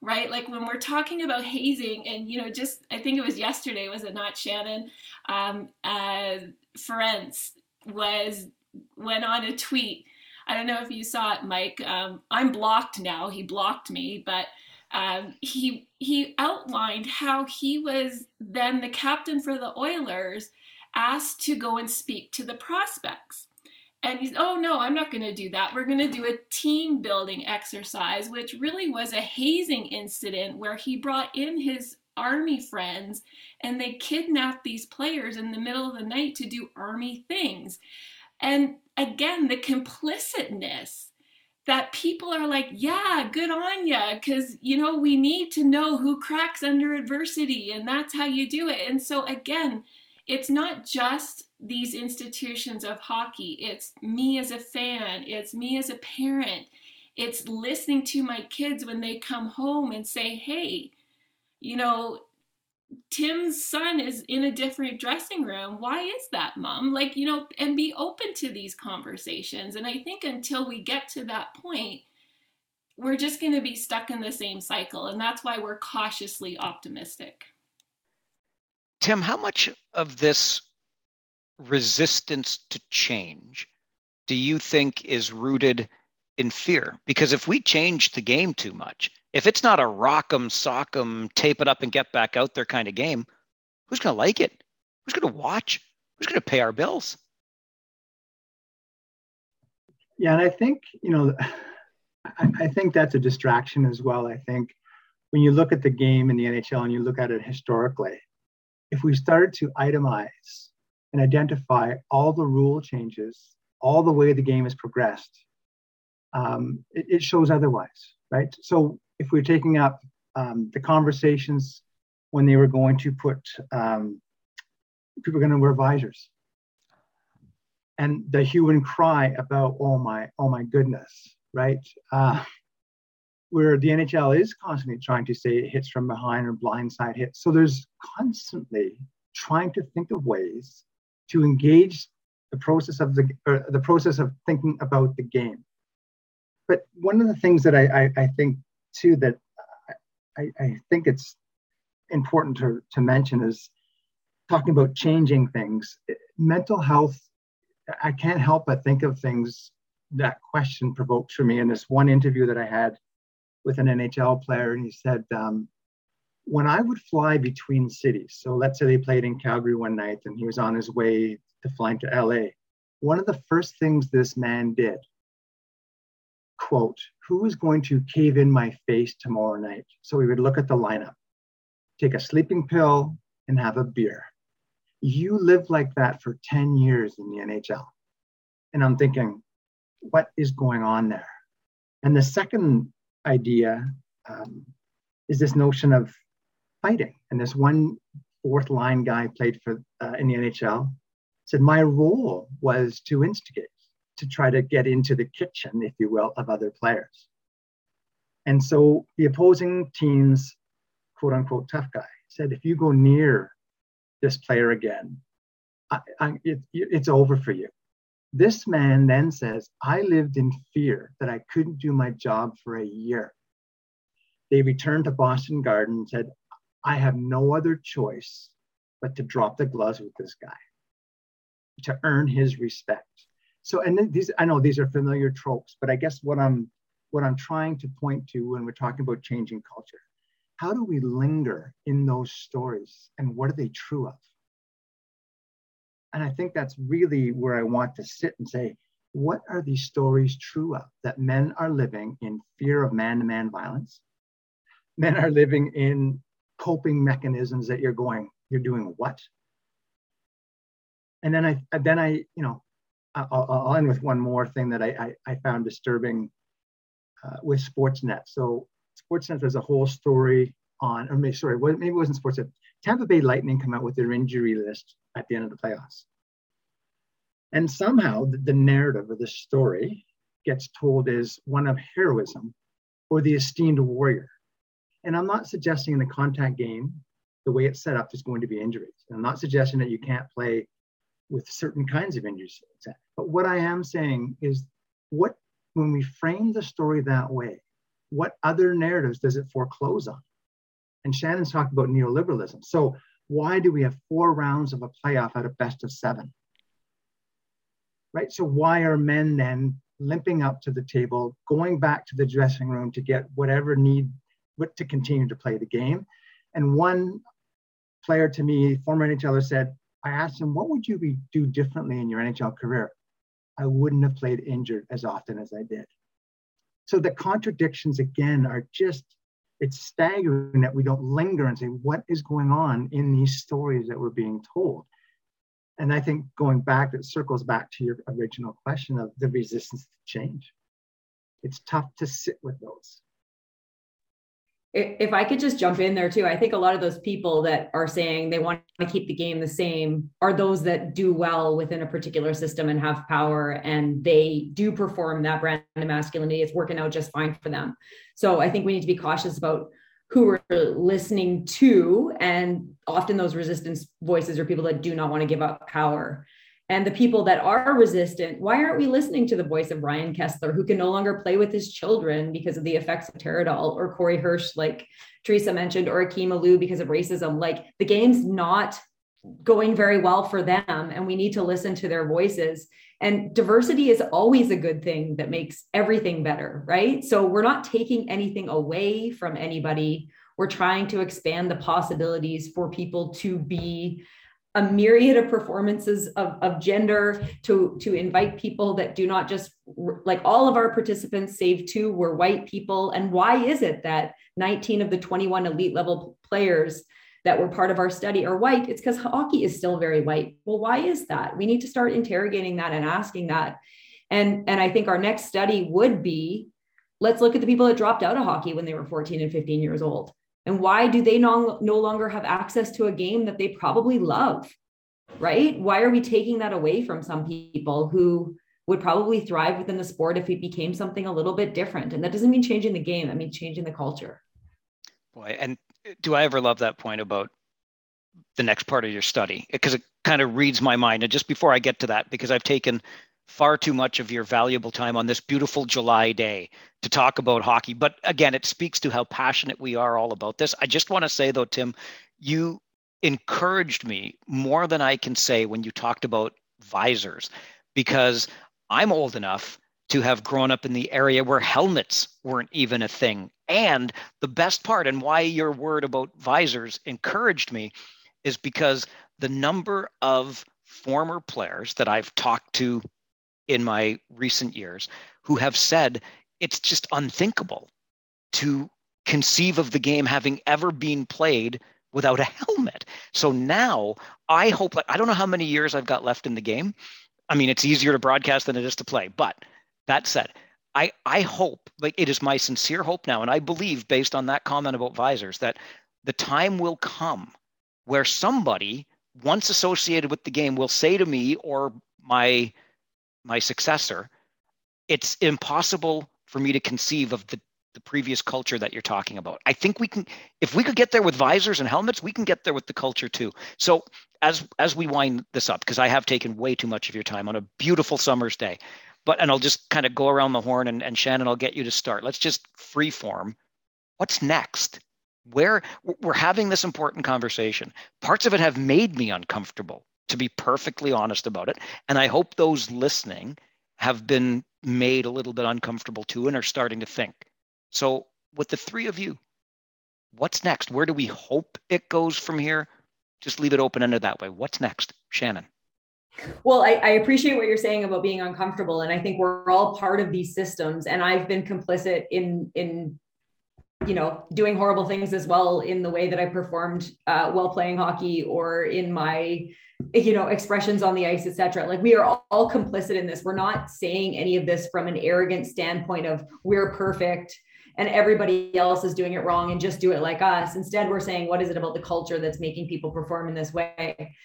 Right? Like when we're talking about hazing, and, you know, just, I think it was yesterday, was it not, Shannon? Um, uh, Ferenc was, went on a tweet. I don't know if you saw it, Mike. Um, I'm blocked now. He blocked me, but um, he, he outlined how he was then the captain for the Oilers asked to go and speak to the prospects. And he's, oh no, I'm not going to do that. We're going to do a team building exercise, which really was a hazing incident where he brought in his army friends and they kidnapped these players in the middle of the night to do army things. And again, the complicitness that people are like, yeah, good on ya, because, you know, we need to know who cracks under adversity, and that's how you do it. And so again, it's not just these institutions of hockey. It's me as a fan. It's me as a parent. It's listening to my kids when they come home and say, hey, you know, Tim's son is in a different dressing room. Why is that, Mom? Like, you know, and be open to these conversations. And I think until we get to that point, we're just going to be stuck in the same cycle. And that's why we're cautiously optimistic. Tim, how much of this resistance to change do you think is rooted in fear? Because if we change the game too much, if it's not a rock 'em, sock 'em, tape it up and get back out there kind of game, who's going to like it? Who's going to watch? Who's going to pay our bills? Yeah, and I think, you know, I, I think that's a distraction as well. I think when you look at the game in the N H L and you look at it historically, if we started to itemize and identify all the rule changes, all the way the game has progressed, um, it, it shows otherwise, right? So if we're taking up um, the conversations when they were going to put, um, people are going to wear visors, and the hue and cry about, oh my, oh my goodness, right? Uh, where the N H L is constantly trying to say hits from behind or blindside hits. So there's constantly trying to think of ways to engage the process of the or the process of thinking about the game. But one of the things that I, I, I think too, that I, I think it's important to, to mention is talking about changing things. Mental health, I can't help but think of things that question provokes for me. In this one interview that I had with an N H L player, and he said, um, when I would fly between cities, so let's say they played in Calgary one night and he was on his way to flying to L A, one of the first things this man did, quote, who is going to cave in my face tomorrow night? So he would look at the lineup, take a sleeping pill and have a beer. You live like that for ten years in the N H L. And I'm thinking, what is going on there. And the second idea um, is this notion of fighting. And this one fourth line guy played for uh, in the N H L said, my role was to instigate, to try to get into the kitchen, if you will, of other players. And so the opposing team's quote unquote tough guy said, if you go near this player again, I, I, it, it's over for you. This man then says, I lived in fear that I couldn't do my job for a year. They returned to Boston Garden and said, I have no other choice but to drop the gloves with this guy to earn his respect. So, and then these, I know these are familiar tropes, but I guess what I'm what I'm trying to point to when we're talking about changing culture, how do we linger in those stories and what are they true of? And I think that's really where I want to sit and say, what are these stories true of? That men are living in fear of man-to-man violence. Men are living in coping mechanisms that you're going, you're doing what? And then I, then I, you know, I'll, I'll end with one more thing that I, I, I found disturbing uh, with Sportsnet. So Sportsnet, there's a whole story on, or maybe, sorry, maybe it wasn't Sportsnet. Tampa Bay Lightning come out with their injury list at the end of the playoffs. And somehow the, the narrative of this story gets told as one of heroism or the esteemed warrior. And I'm not suggesting in the contact game, the way it's set up, there's going to be injuries. And I'm not suggesting that you can't play with certain kinds of injuries. But what I am saying is, what, when we frame the story that way, what other narratives does it foreclose on? And Shannon's talked about neoliberalism. So why do we have four rounds of a playoff out of best of seven? Right? So why are men then limping up to the table, going back to the dressing room to get whatever need to continue to play the game? And one player to me, former NHLer, said, I asked him, what would you be, do differently in your N H L career? I wouldn't have played injured as often as I did. So the contradictions, again, are just, it's staggering that we don't linger and say, what is going on in these stories that we're being told? And I think going back, it circles back to your original question of the resistance to change. It's tough to sit with those. If I could just jump in there too, I think a lot of those people that are saying they want to keep the game the same are those that do well within a particular system and have power, and they do perform that brand of masculinity. It's working out just fine for them. So I think we need to be cautious about who we're listening to. And often those resistance voices are people that do not want to give up power. And the people that are resistant, why aren't we listening to the voice of Ryan Kessler, who can no longer play with his children because of the effects of Toradol, or Corey Hirsch, like Teresa mentioned, or Akim Aliu because of racism? Like, the game's not going very well for them, and we need to listen to their voices. And diversity is always a good thing that makes everything better, right? So we're not taking anything away from anybody. We're trying to expand the possibilities for people to be a myriad of performances of, of gender, to, to invite people that do not just, like, all of our participants, save two, were white people. And why is it that nineteen of the twenty-one elite level players that were part of our study are white? It's because hockey is still very white. Well, why is that? We need to start interrogating that and asking that. And, and I think our next study would be, let's look at the people that dropped out of hockey when they were fourteen and fifteen years old. And why do they no, no longer have access to a game that they probably love, right? Why are we taking that away from some people who would probably thrive within the sport if it became something a little bit different? And that doesn't mean changing the game. I mean, changing the culture. Boy, and do I ever love that point about the next part of your study? Because it kind of reads my mind. And just before I get to that, because I've taken far too much of your valuable time on this beautiful July day to talk about hockey. But again, it speaks to how passionate we are all about this. I just want to say, though, Tim, you encouraged me more than I can say when you talked about visors, because I'm old enough to have grown up in the area where helmets weren't even a thing. And the best part, and why your word about visors encouraged me, is because the number of former players that I've talked to in my recent years who have said it's just unthinkable to conceive of the game having ever been played without a helmet. So now I hope, I don't know how many years I've got left in the game. I mean, it's easier to broadcast than it is to play, but That said, I, I hope, like it is my sincere hope now, and I believe based on that comment about visors, that the time will come where somebody, once associated with the game, will say to me or my my successor, it's impossible for me to conceive of the, the previous culture that you're talking about. I think we can, if we could get there with visors and helmets, we can get there with the culture too. So as as we wind this up, because I have taken way too much of your time on a beautiful summer's day, but, and I'll just kind of go around the horn and, and Shannon, I'll get you to start. Let's just freeform. What's next? Where we're having this important conversation. Parts of it have made me uncomfortable, to be perfectly honest about it. And I hope those listening have been made a little bit uncomfortable too and are starting to think. So with the three of you, what's next? Where do we hope it goes from here? Just leave it open-ended that way. What's next? Shannon. Well, I, I appreciate what you're saying about being uncomfortable. And I think we're all part of these systems. And I've been complicit in, in, you know, doing horrible things as well in the way that I performed uh, while playing hockey or in my, you know, expressions on the ice, et cetera. Like we are all, all complicit in this. We're not saying any of this from an arrogant standpoint of we're perfect and everybody else is doing it wrong and just do it like us. Instead, we're saying, what is it about the culture that's making people perform in this way?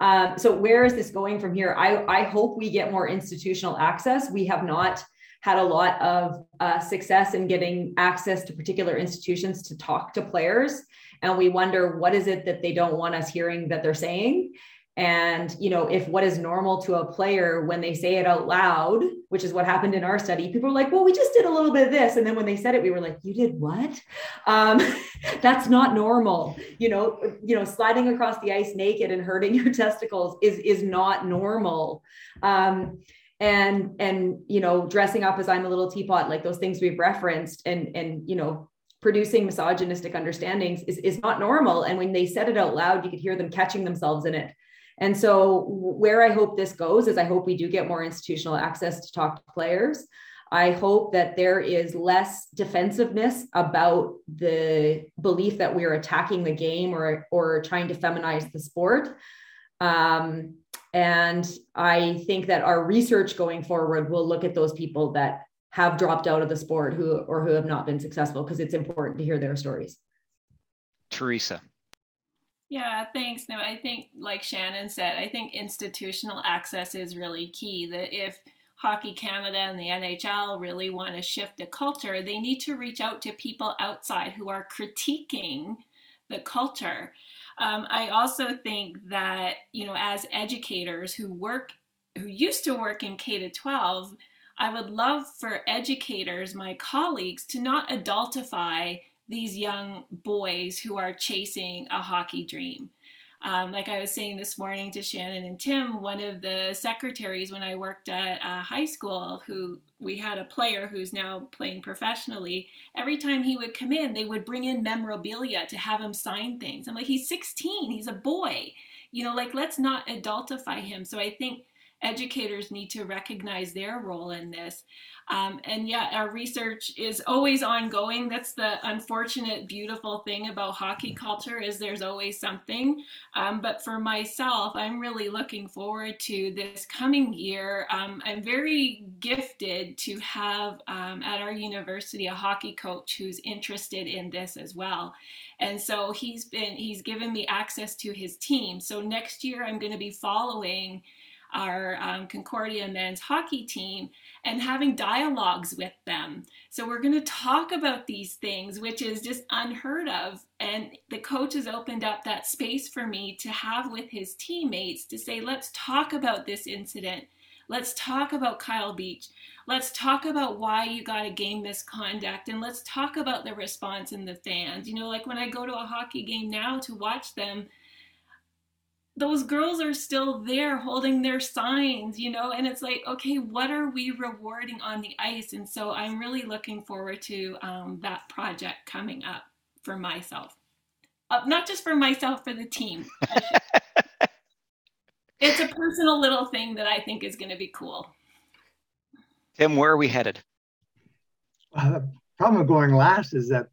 Um, so where is this going from here? I, I hope we get more institutional access. We have not had a lot of uh, success in getting access to particular institutions to talk to players. And we wonder, what is it that they don't want us hearing that they're saying? And, you know, if what is normal to a player when they say it out loud, which is what happened in our study, people were like, well, we just did a little bit of this. And then when they said it, we were like, you did what? Um, that's not normal. You know, you know, sliding across the ice naked and hurting your testicles is, is not normal. Um, and, and, you know, dressing up as I'm a little teapot, like those things we've referenced and, and, you know, producing misogynistic understandings is, is not normal. And when they said it out loud, you could hear them catching themselves in it. And so where I hope this goes is I hope we do get more institutional access to talk to players. I hope that there is less defensiveness about the belief that we're attacking the game or, or trying to feminize the sport. Um, and I think that our research going forward will look at those people that have dropped out of the sport who or who have not been successful, because it's important to hear their stories. Teresa. Yeah, thanks. No, I think like Shannon said, I think institutional access is really key. That if Hockey Canada and the N H L really want to shift a culture, they need to reach out to people outside who are critiquing the culture. Um, I also think that, you know, as educators who work, who used to work in K to twelve, I would love for educators, my colleagues, to not adultify these young boys who are chasing a hockey dream. Um, like I was saying this morning to Shannon and Tim, one of the secretaries when I worked at uh, high school, who we had a player who's now playing professionally, every time he would come in, they would bring in memorabilia to have him sign things. I'm like, he's sixteen, he's a boy. You know, like, let's not adultify him. So I think educators need to recognize their role in this. Um, and yeah, our research is always ongoing. That's the unfortunate, beautiful thing about hockey culture is there's always something. Um, but for myself, I'm really looking forward to this coming year. Um, I'm very gifted to have um, at our university a hockey coach who's interested in this as well. And so he's been, he's given me access to his team. So next year I'm going to be following our um, Concordia men's hockey team and having dialogues with them. So we're going to talk about these things, which is just unheard of. And the coach has opened up that space for me to have with his teammates to say, let's talk about this incident. Let's talk about Kyle Beach. Let's talk about why you got a game misconduct. And let's talk about the response in the fans. You know, like when I go to a hockey game now to watch them, those girls are still there holding their signs, you know, and it's like, okay, what are we rewarding on the ice? And so I'm really looking forward to um, that project coming up for myself, uh, not just for myself, for the team. It's a personal little thing that I think is going to be cool. Tim, where are we headed? Uh, the problem of going last is that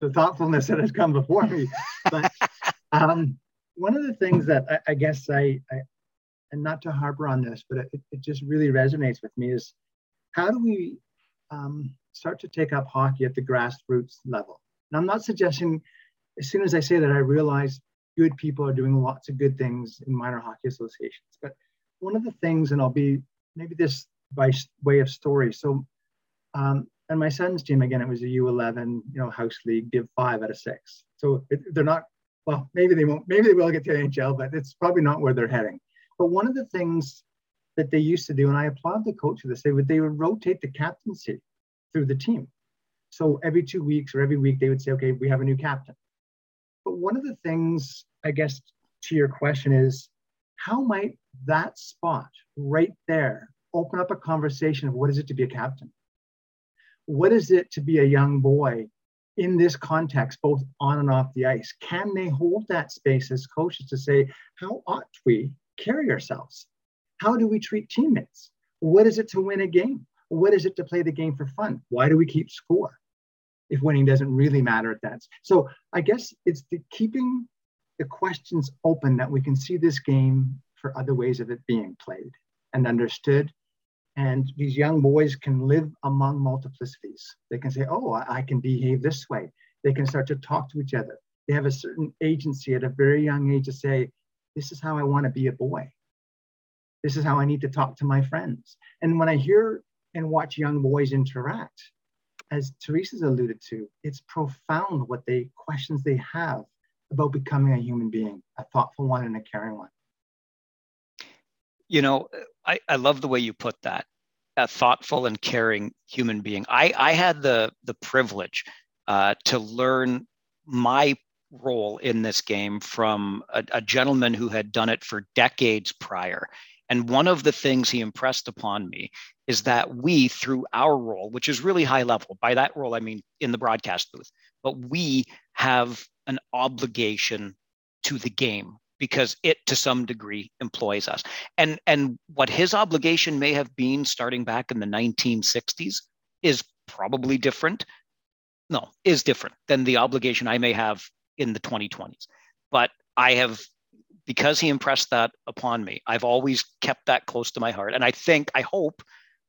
the thoughtfulness that has come before me, but um, one of the things that I, I guess I, I, and not to harp on this, but it, it just really resonates with me is how do we um, start to take up hockey at the grassroots level? And I'm not suggesting, as soon as I say that, I realize good people are doing lots of good things in minor hockey associations. But one of the things, and I'll be, maybe this by way of story. So, um, and my son's team, again, it was a U eleven, you know, house league, Div five out of six. So it, they're not, well, maybe they won't, maybe they will get to the N H L, but it's probably not where they're heading. But one of the things that they used to do, and I applaud the coach for this, they would, they would rotate the captaincy through the team. So every two weeks or every week, they would say, okay, we have a new captain. But one of the things, I guess, to your question is, how might that spot right there open up a conversation of what is it to be a captain? What is it to be a young boy in this context, both on and off the ice? Can they hold that space as coaches to say, how ought we carry ourselves? How do we treat teammates? What is it to win a game? What is it to play the game for fun? Why do we keep score if winning doesn't really matter at that? So I guess it's the keeping the questions open that we can see this game for other ways of it being played and understood. And these young boys can live among multiplicities. They can say, oh, I can behave this way. They can start to talk to each other. They have a certain agency at a very young age to say, this is how I want to be a boy. This is how I need to talk to my friends. And when I hear and watch young boys interact, as Teresa's alluded to, it's profound what they questions they have about becoming a human being, a thoughtful one and a caring one. You know, I, I love the way you put that, a thoughtful and caring human being. I, I had the the privilege uh, to learn my role in this game from a, a gentleman who had done it for decades prior. And one of the things he impressed upon me is that we, through our role, which is really high level, by that role, I mean in the broadcast booth, but we have an obligation to the game because it, to some degree, employs us. And, and what his obligation may have been starting back in the nineteen sixties is probably different. No, is different than the obligation I may have in the twenty twenties. But I have... because he impressed that upon me, I've always kept that close to my heart. And I think, I hope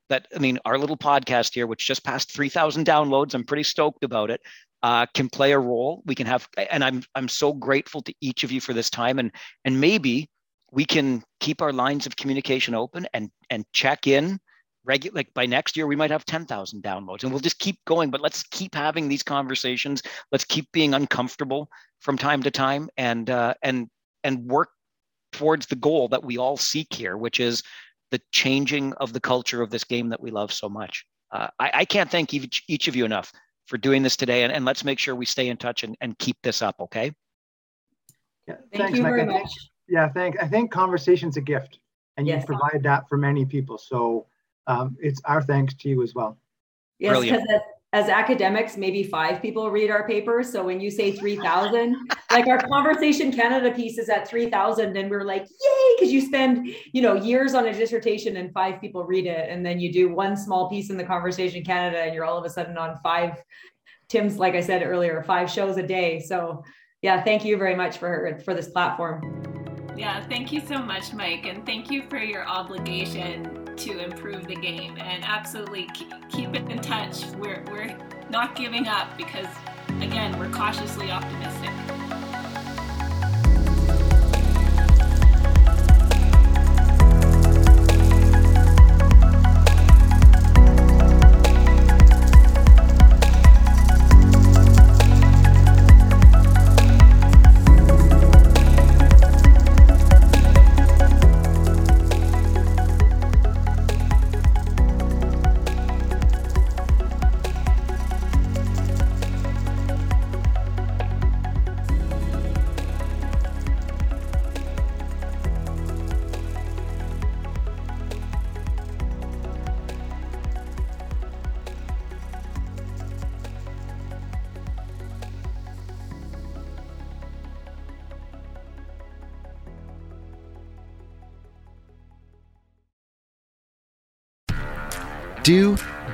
that, I mean, our little podcast here, which just passed three thousand downloads, I'm pretty stoked about it, uh, can play a role. We can have, and I'm I'm so grateful to each of you for this time. And and maybe we can keep our lines of communication open and and check in regularly. Like by next year, we might have ten thousand downloads and we'll just keep going, but let's keep having these conversations. Let's keep being uncomfortable from time to time and uh, and and work towards the goal that we all seek here, which is the changing of the culture of this game that we love so much. Uh, I, I can't thank each, each of you enough for doing this today, and, and let's make sure we stay in touch and, and keep this up, okay? Yeah, thank thanks, you Mike. very much. Yeah, thank, I think conversation's a gift, and yes, you provide that for many people, so um, it's our thanks to you as well. Yes, brilliant. As academics, maybe five people read our paper. So when you say three thousand, like our Conversation Canada piece is at three thousand and we're like, yay, because you spend, you know, years on a dissertation and five people read it. And then you do one small piece in the Conversation Canada and you're all of a sudden on five, Tim's, like I said earlier, five shows a day. So yeah, thank you very much for, for this platform. Yeah, thank you so much, Mike. And thank you for your obligation to improve the game, and absolutely keep, keep it in touch. We're, we're not giving up because, again, we're cautiously optimistic. Do,